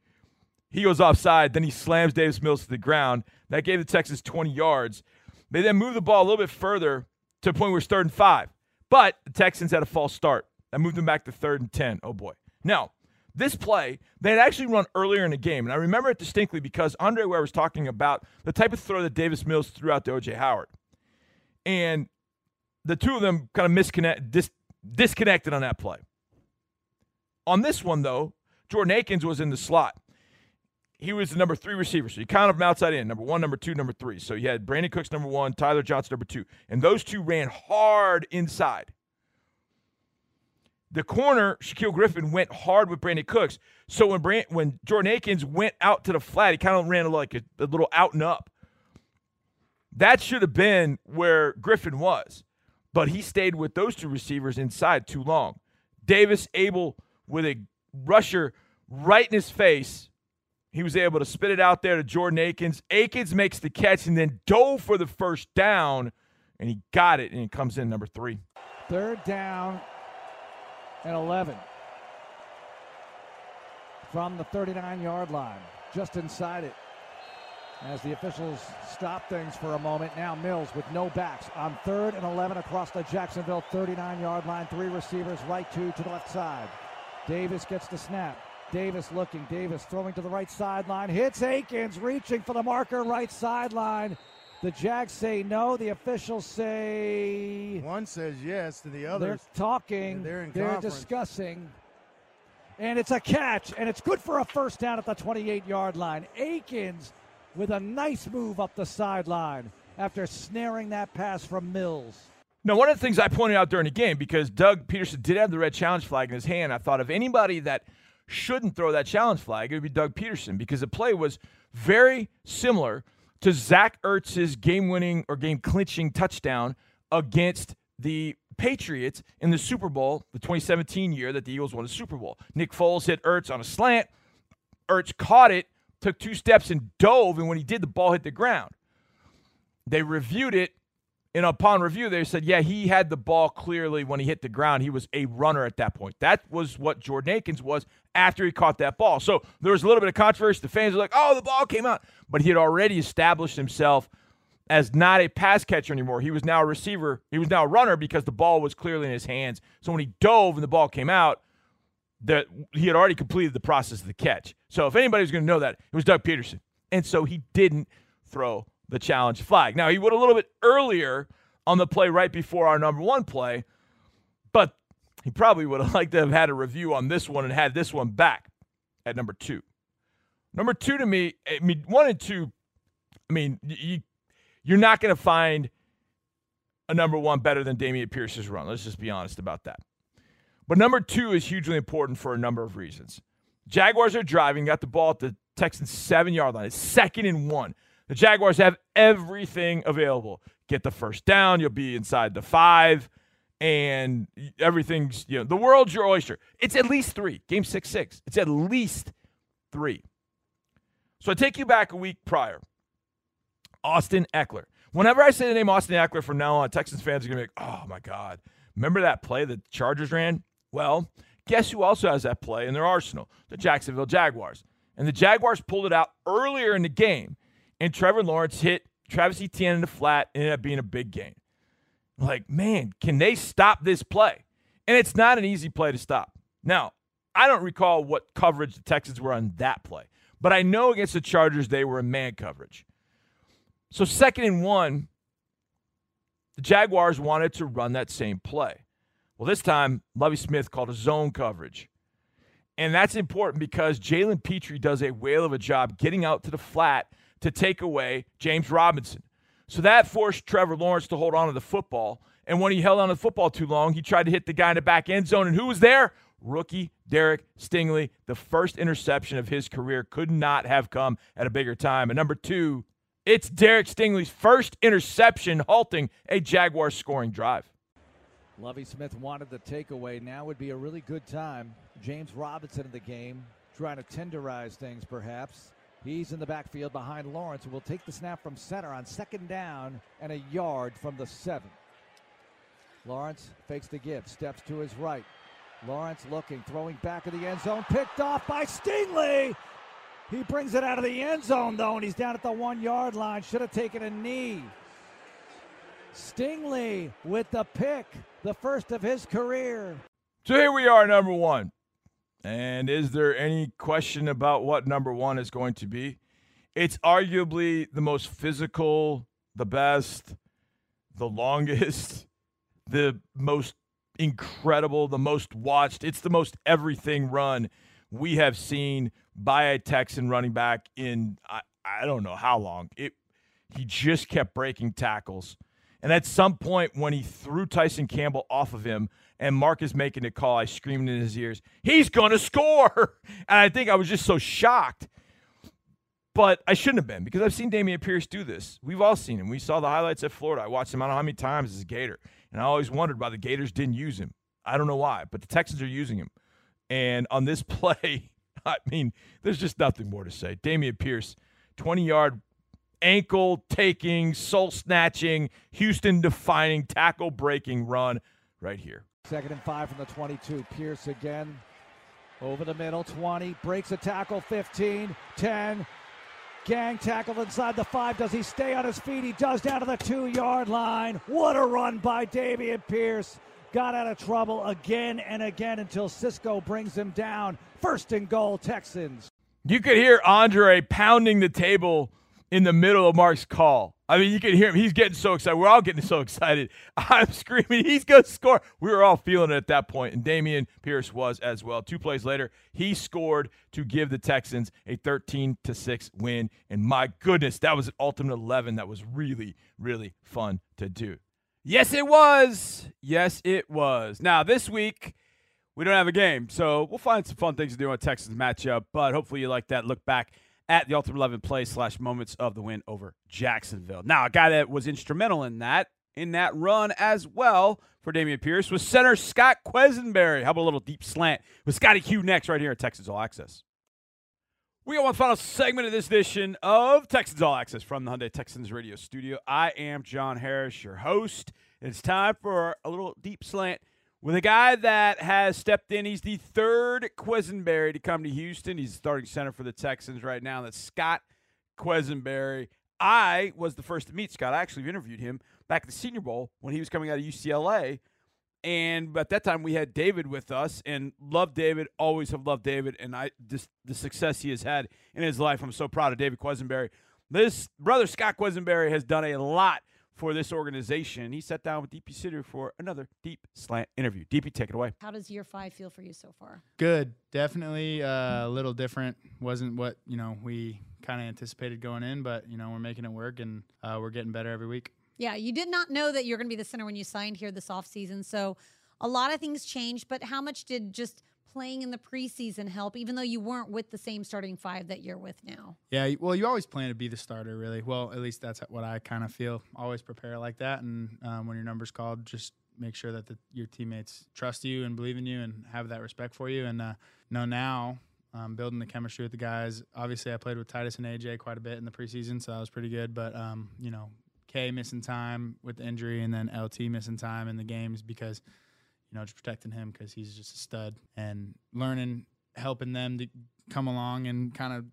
He goes offside, then he slams Davis Mills to the ground. That gave the Texans 20 yards. They then moved the ball a little bit further to a point where it's 3rd and 5. But the Texans had a false start. That moved them back to 3rd and 10. Oh, boy. Now, this play, they had actually run earlier in the game, and I remember it distinctly because Andre Ware was talking about the type of throw that Davis Mills threw out to O.J. Howard. And the two of them kind of disconnected on that play. On this one, though, Jordan Akins was in the slot. He was the number 3 receiver, so you counted from outside in, number 1, number 2, number 3. So you had Brandon Cooks, number 1, Tyler Johnson, number 2. And those two ran hard inside. The corner, Shaquille Griffin, went hard with Brandon Cooks. So when Jordan Akins went out to the flat, he kind of ran like a little out and up. That should have been where Griffin was. But he stayed with those two receivers inside too long. Davis able with a rusher right in his face. He was able to spit it out there to Jordan Akins. Akins makes the catch and then dove for the first down, and he got it, and it comes in number 3. 3rd down and 11 from the 39-yard line, just inside it, as the officials stop things for a moment. Now Mills with no backs on 3rd and 11 across the Jacksonville 39-yard line. 3 receivers, right 2 to the left side. Davis gets the snap. Davis looking, Davis throwing to the right sideline, hits Akins, reaching for the marker, right sideline. The Jags say no, the officials say... One says yes to the other. They're talking, they're discussing, and it's a catch, and it's good for a first down at the 28-yard line. Akins with a nice move up the sideline after snaring that pass from Mills. Now, one of the things I pointed out during the game, because Doug Peterson did have the red challenge flag in his hand, I thought of anybody that shouldn't throw that challenge flag, it would be Doug Peterson, because the play was very similar to Zach Ertz's game-winning or game-clinching touchdown against the Patriots in the Super Bowl, the 2017 year that the Eagles won the Super Bowl. Nick Foles hit Ertz on a slant. Ertz caught it, took 2 steps and dove, and when he did, the ball hit the ground. They reviewed it, and upon review, they said, yeah, he had the ball clearly when he hit the ground. He was a runner at that point. That was what Jordan Akins was after he caught that ball. So there was a little bit of controversy. The fans were like, oh, the ball came out. But he had already established himself as not a pass catcher anymore. He was now a receiver. He was now a runner because the ball was clearly in his hands. So when he dove and the ball came out, he had already completed the process of the catch. So if anybody was going to know that, it was Doug Peterson. And so he didn't throw the challenge flag. Now, he would a little bit earlier on the play right before our number 1 play, but he probably would have liked to have had a review on this one and had this one back at number 2. Number 2 to me, I mean, 1 and 2, I mean, you're not going to find a number 1 better than Damian Pierce's run. Let's just be honest about that. But number 2 is hugely important for a number of reasons. Jaguars are driving, got the ball at the Texans' 7-yard line. It's 2nd and 1. The Jaguars have everything available. Get the first down, you'll be inside the 5, and everything's, you know, the world's your oyster. It's at least 3. Game 6-6. It's at least 3. So I take you back a week prior. Austin Eckler. Whenever I say the name Austin Eckler from now on, Texans fans are going to be like, oh, my God. Remember that play the Chargers ran? Well, guess who also has that play in their arsenal? The Jacksonville Jaguars. And the Jaguars pulled it out earlier in the game. And Trevor Lawrence hit Travis Etienne in the flat, and ended up being a big gain. Like, man, can they stop this play? And it's not an easy play to stop. Now, I don't recall what coverage the Texans were on that play, but I know against the Chargers they were in man coverage. So 2nd and 1, the Jaguars wanted to run that same play. Well, this time, Lovie Smith called a zone coverage. And that's important because Jalen Petrie does a whale of a job getting out to the flat to take away James Robinson. So that forced Trevor Lawrence to hold on to the football. And when he held on to the football too long, he tried to hit the guy in the back end zone. And who was there? Rookie Derek Stingley. The first interception of his career could not have come at a bigger time. And number two, it's Derek Stingley's first interception halting a Jaguars scoring drive. Lovie Smith wanted the takeaway. Now would be a really good time. James Robinson in the game, trying to tenderize things perhaps. He's in the backfield behind Lawrence, who will take the snap from center on second down and a yard from the 7. Lawrence fakes the give, steps to his right. Lawrence looking, throwing back of the end zone, picked off by Stingley. He brings it out of the end zone, though, and he's down at the 1-yard line. Should have taken a knee. Stingley with the pick, the first of his career. So here we are, number one. And is there any question about what number one is going to be? It's arguably the most physical, the best, the longest, the most incredible, the most watched. It's the most everything run we have seen by a Texan running back in I don't know how long. He just kept breaking tackles. And at some point when he threw Tyson Campbell off of him and Mark is making the call, I screamed in his ears, he's going to score. And I think I was just so shocked. But I shouldn't have been, because I've seen Damian Pierce do this. We've all seen him. We saw the highlights at Florida. I watched him I don't know how many times as a Gator. And I always wondered why the Gators didn't use him. I don't know why, but the Texans are using him. And on this play, I mean, there's just nothing more to say. Damian Pierce, 20-yard ankle-taking, soul-snatching, Houston-defining, tackle-breaking run right here. 2nd and 5 from the 22. Pierce again over the middle, 20. Breaks a tackle, 15, 10. Gang tackled inside the 5. Does he stay on his feet? He does, down to the 2-yard line. What a run by Damian Pierce. Got out of trouble again and again until Cisco brings him down. 1st and goal, Texans. You could hear Andre pounding the table in the middle of Mark's call. I mean, you could hear him. He's getting so excited. We're all getting so excited. I'm screaming, he's going to score. We were all feeling it at that point, and Damian Pierce was as well. 2 plays later, he scored to give the Texans a 13-6 win. And my goodness, that was an ultimate 11 that was really, really fun to do. Yes, it was. Yes, it was. Now, this week, we don't have a game, so we'll find some fun things to do on Texans matchup, but hopefully you like that look back at the Ultimate 11 play / moments of the win over Jacksonville. Now, a guy that was instrumental in that run as well for Damian Pierce was center Scott Quessenberry. How about a little deep slant with Scotty Q next right here at Texans All Access. We got one final segment of this edition of Texans All Access from the Hyundai Texans Radio Studio. I am John Harris, your host. It's time for a little deep slant with a guy that has stepped in. He's the 3rd Quessenberry to come to Houston. He's the starting center for the Texans right now. That's Scott Quessenberry. I was the first to meet Scott. I actually interviewed him back at the Senior Bowl when he was coming out of UCLA. And at that time, we had David with us, and loved David, always have loved David, and the success he has had in his life. I'm so proud of David Quessenberry. This brother, Scott Quessenberry, has done a lot for this organization. He sat down with DP Sitter for another Deep Slant interview. DP, take it away. How does year 5 feel for you so far? Good. Definitely a little different. Wasn't what, we kind of anticipated going in, but, we're making it work, and we're getting better every week. Yeah, you did not know that you're going to be the center when you signed here this offseason, so a lot of things changed, but how much did just playing in the preseason help, even though you weren't with the same starting 5 that you're with now? Yeah, well, you always plan to be the starter, really. Well, at least that's what I kind of feel. Always prepare like that, and when your number's called, just make sure that your teammates trust you and believe in you and have that respect for you. And now building the chemistry with the guys. Obviously, I played with Titus and AJ quite a bit in the preseason, so that was pretty good. But, K missing time with the injury, and then LT missing time in the games because – just protecting him because he's just a stud, and learning, helping them to come along and kind of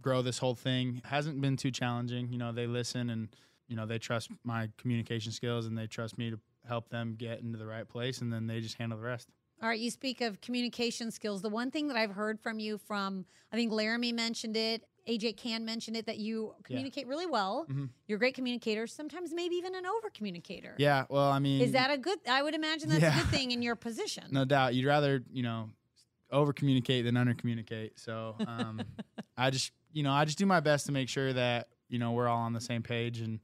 grow this whole thing. Hasn't been too challenging. They listen, and, they trust my communication skills, and they trust me to help them get into the right place, and then they just handle the rest. All right, you speak of communication skills. The one thing that I've heard from you I think Laramie mentioned it, AJ Can mentioned it, that you communicate really well. Mm-hmm. You're a great communicator, sometimes maybe even an over-communicator. Yeah, well, is that a good – I would imagine that's a good thing in your position. No doubt. You'd rather, over-communicate than under-communicate. So I just do my best to make sure that, we're all on the same page, and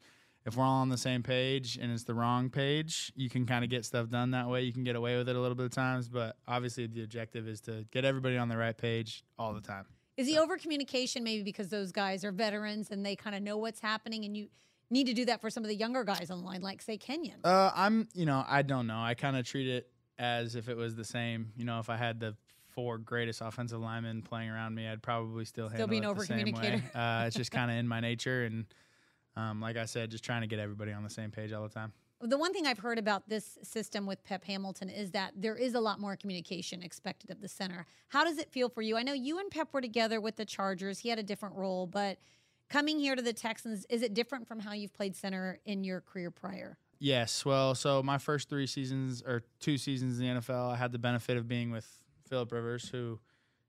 if we're all on the same page and it's the wrong page, you can kind of get stuff done that way. You can get away with it a little bit of times, but obviously the objective is to get everybody on the right page all the time. Is the over-communication maybe because those guys are veterans and they kind of know what's happening, and you need to do that for some of the younger guys on the line, like, say, Kenyon? I don't know. I kind of treat it as if it was the same. You know, if I had the four greatest offensive linemen playing around me, I'd probably still handle it the same way. It's just kind of in my nature, and like I said, just trying to get everybody on the same page all the time. The one thing I've heard about this system with Pep Hamilton is that there is a lot more communication expected of the center. How does it feel for you? I know you and Pep were together with the Chargers. He had a different role, but coming here to the Texans, is it different from how you've played center in your career prior? Yes. Well, so my first two seasons in the NFL, I had the benefit of being with Phillip Rivers, who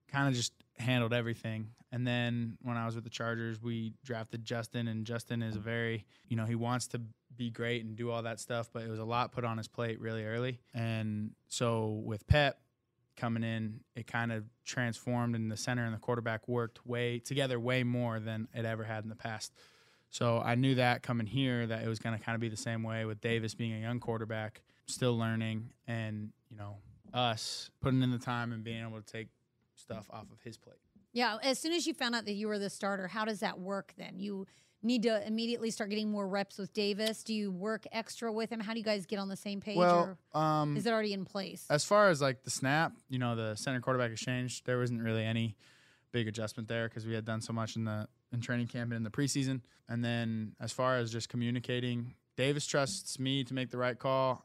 kind of just handled everything. And then when I was with the Chargers, we drafted Justin, and Justin is a very, he wants to be great and do all that stuff, but it was a lot put on his plate really early. And so with Pep coming in, it kind of transformed, and the center and the quarterback worked together way more than it ever had in the past. So I knew that coming here that it was going to kind of be the same way, with Davis being a young quarterback, still learning, and, us putting in the time and being able to take stuff off of his plate. Yeah, as soon as you found out that you were the starter, how does that work then? You need to immediately start getting more reps with Davis. Do you work extra with him? How do you guys get on the same page? Well, or is it already in place? As far as the snap, the center quarterback exchange, there wasn't really any big adjustment there because we had done so much in training camp and in the preseason. And then as far as just communicating, Davis trusts me to make the right call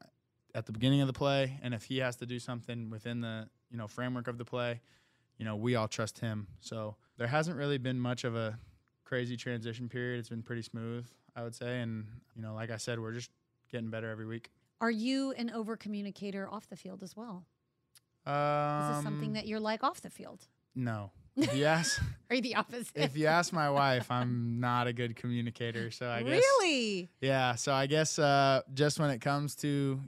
at the beginning of the play, and if he has to do something within the framework of the play, we all trust him. So there hasn't really been much of a crazy transition period. It's been pretty smooth, I would say, and like I said, we're just getting better every week. Are you an over communicator off the field as well? Is this something that you're like off the field? No. Yes. Are you the opposite? If you ask my wife, I'm not a good communicator. So I guess. Really? Yeah. So I guess just when it comes to,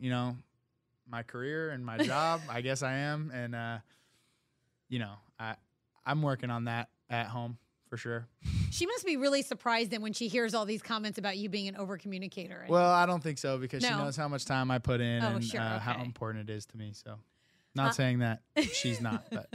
my career and my job, I guess I am. And, I'm working on that at home for sure. She must be really surprised then when she hears all these comments about you being an over-communicator. Well, I don't think so, because she knows how much time I put in how important it is to me. So. Not saying that she's not, but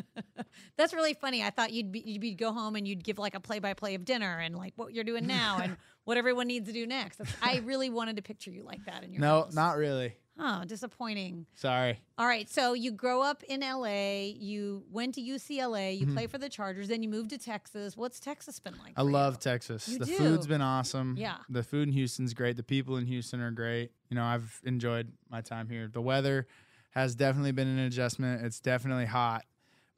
that's really funny. I thought you'd go home and you'd give a play-by-play of dinner and what you're doing now and what everyone needs to do next. I really wanted to picture you like that in your house. No, not really. Oh, disappointing. Sorry. All right, so you grow up in L.A., you went to UCLA, you play for the Chargers, then you moved to Texas. What's Texas been like? I love Texas. You do. Food's been awesome. Yeah. The food in Houston's great. The people in Houston are great. I've enjoyed my time here. The weather has definitely been an adjustment. It's definitely hot,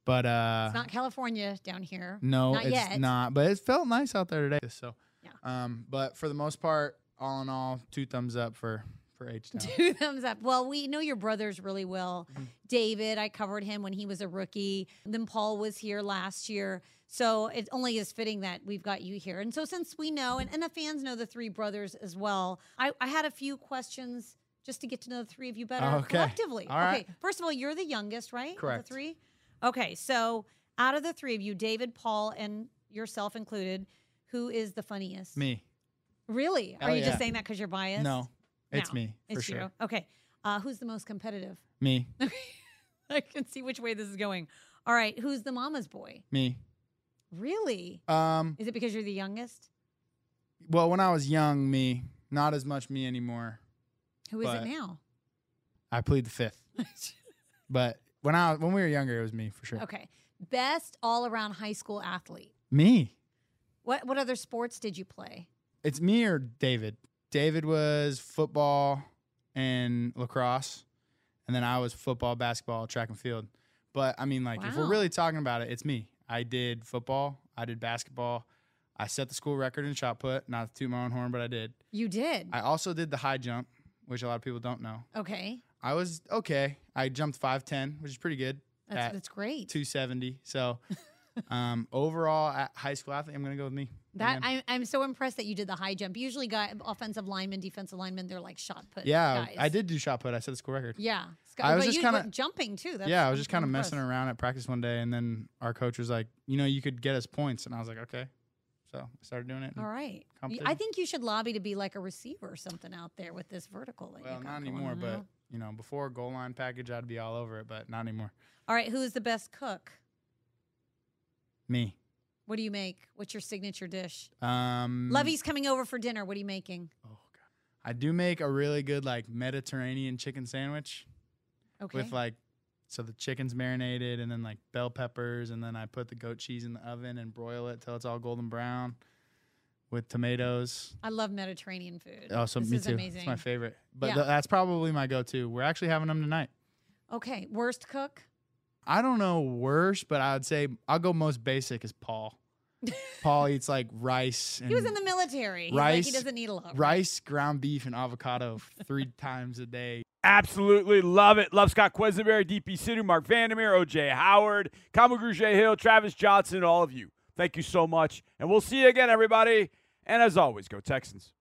but it's not California down here. No, it's not. But it felt nice out there today. So, yeah. But for the most part, all in all, two thumbs up for H-Town. Two thumbs up. Well, we know your brothers really well. Mm-hmm. David, I covered him when he was a rookie. Then Paul was here last year. So it only is fitting that we've got you here. And so since we know, and the fans know the three brothers as well, I had a few questions just to get to know the three of you better collectively. All right. Okay. First of all, you're the youngest, right? Correct. Of the three? Okay. So out of the three of you, David, Paul, and yourself included, who is the funniest? Me. Really? Are you just saying that because you're biased? No. It's me. It's you. Sure. Okay. Who's the most competitive? Me. I can see which way this is going. All right. Who's the mama's boy? Me. Really? Is it because you're the youngest? Well, when I was young, me. Not as much me anymore. Who is it now? I plead the fifth. But when we were younger, it was me for sure. Okay. Best all-around high school athlete? Me. What other sports did you play? It's me or David. David was football and lacrosse, and then I was football, basketball, track and field. But, if we're really talking about it, it's me. I did football. I did basketball. I set the school record in shot put. Not to toot my own horn, but I did. You did? I also did the high jump, which a lot of people don't know. Okay. I was okay. I jumped 5'10", which is pretty good. That's great. 270. So overall, at high school athlete, I'm going to go with me. I'm so impressed that you did the high jump. Usually offensive linemen, defensive linemen, they're shot put guys. I did do shot put. I set the school record. Yeah. I was just kind of jumping too. I was just kind of messing around at practice one day, and then our coach was like, you could get us points. And I was like, okay, So I started doing it. All right. I think you should lobby to be like a receiver or something out there with this vertical. That well, not anymore, but, you know, before goal line package, I'd be all over it, but not anymore. All right. Who is the best cook? Me. What do you make? What's your signature dish? Lovey's coming over for dinner. What are you making? Oh, God. I do make a really good, like, Mediterranean chicken sandwich. Okay. With, like, so the chicken's marinated, and then, like, bell peppers, and then I put the goat cheese in the oven and broil it till it's all golden brown with tomatoes. I love Mediterranean food. Oh, so me too. Amazing. It's my favorite. But yeah, that's probably my go-to. We're actually having them tonight. Okay. Worst cook? I don't know worst, but I would say I'll go most basic is Paul. Paul eats, like, rice. And he was in the military. Rice. Like, he doesn't need a lot. Rice, ground beef, and avocado 3 times a day. Absolutely love it. Love Scott Quessenberry, DP Sidhu, Mark Vandermeer, O.J. Howard, Camu Grugier-Hill, Travis Johnson, all of you. Thank you so much. And we'll see you again, everybody. And as always, go Texans.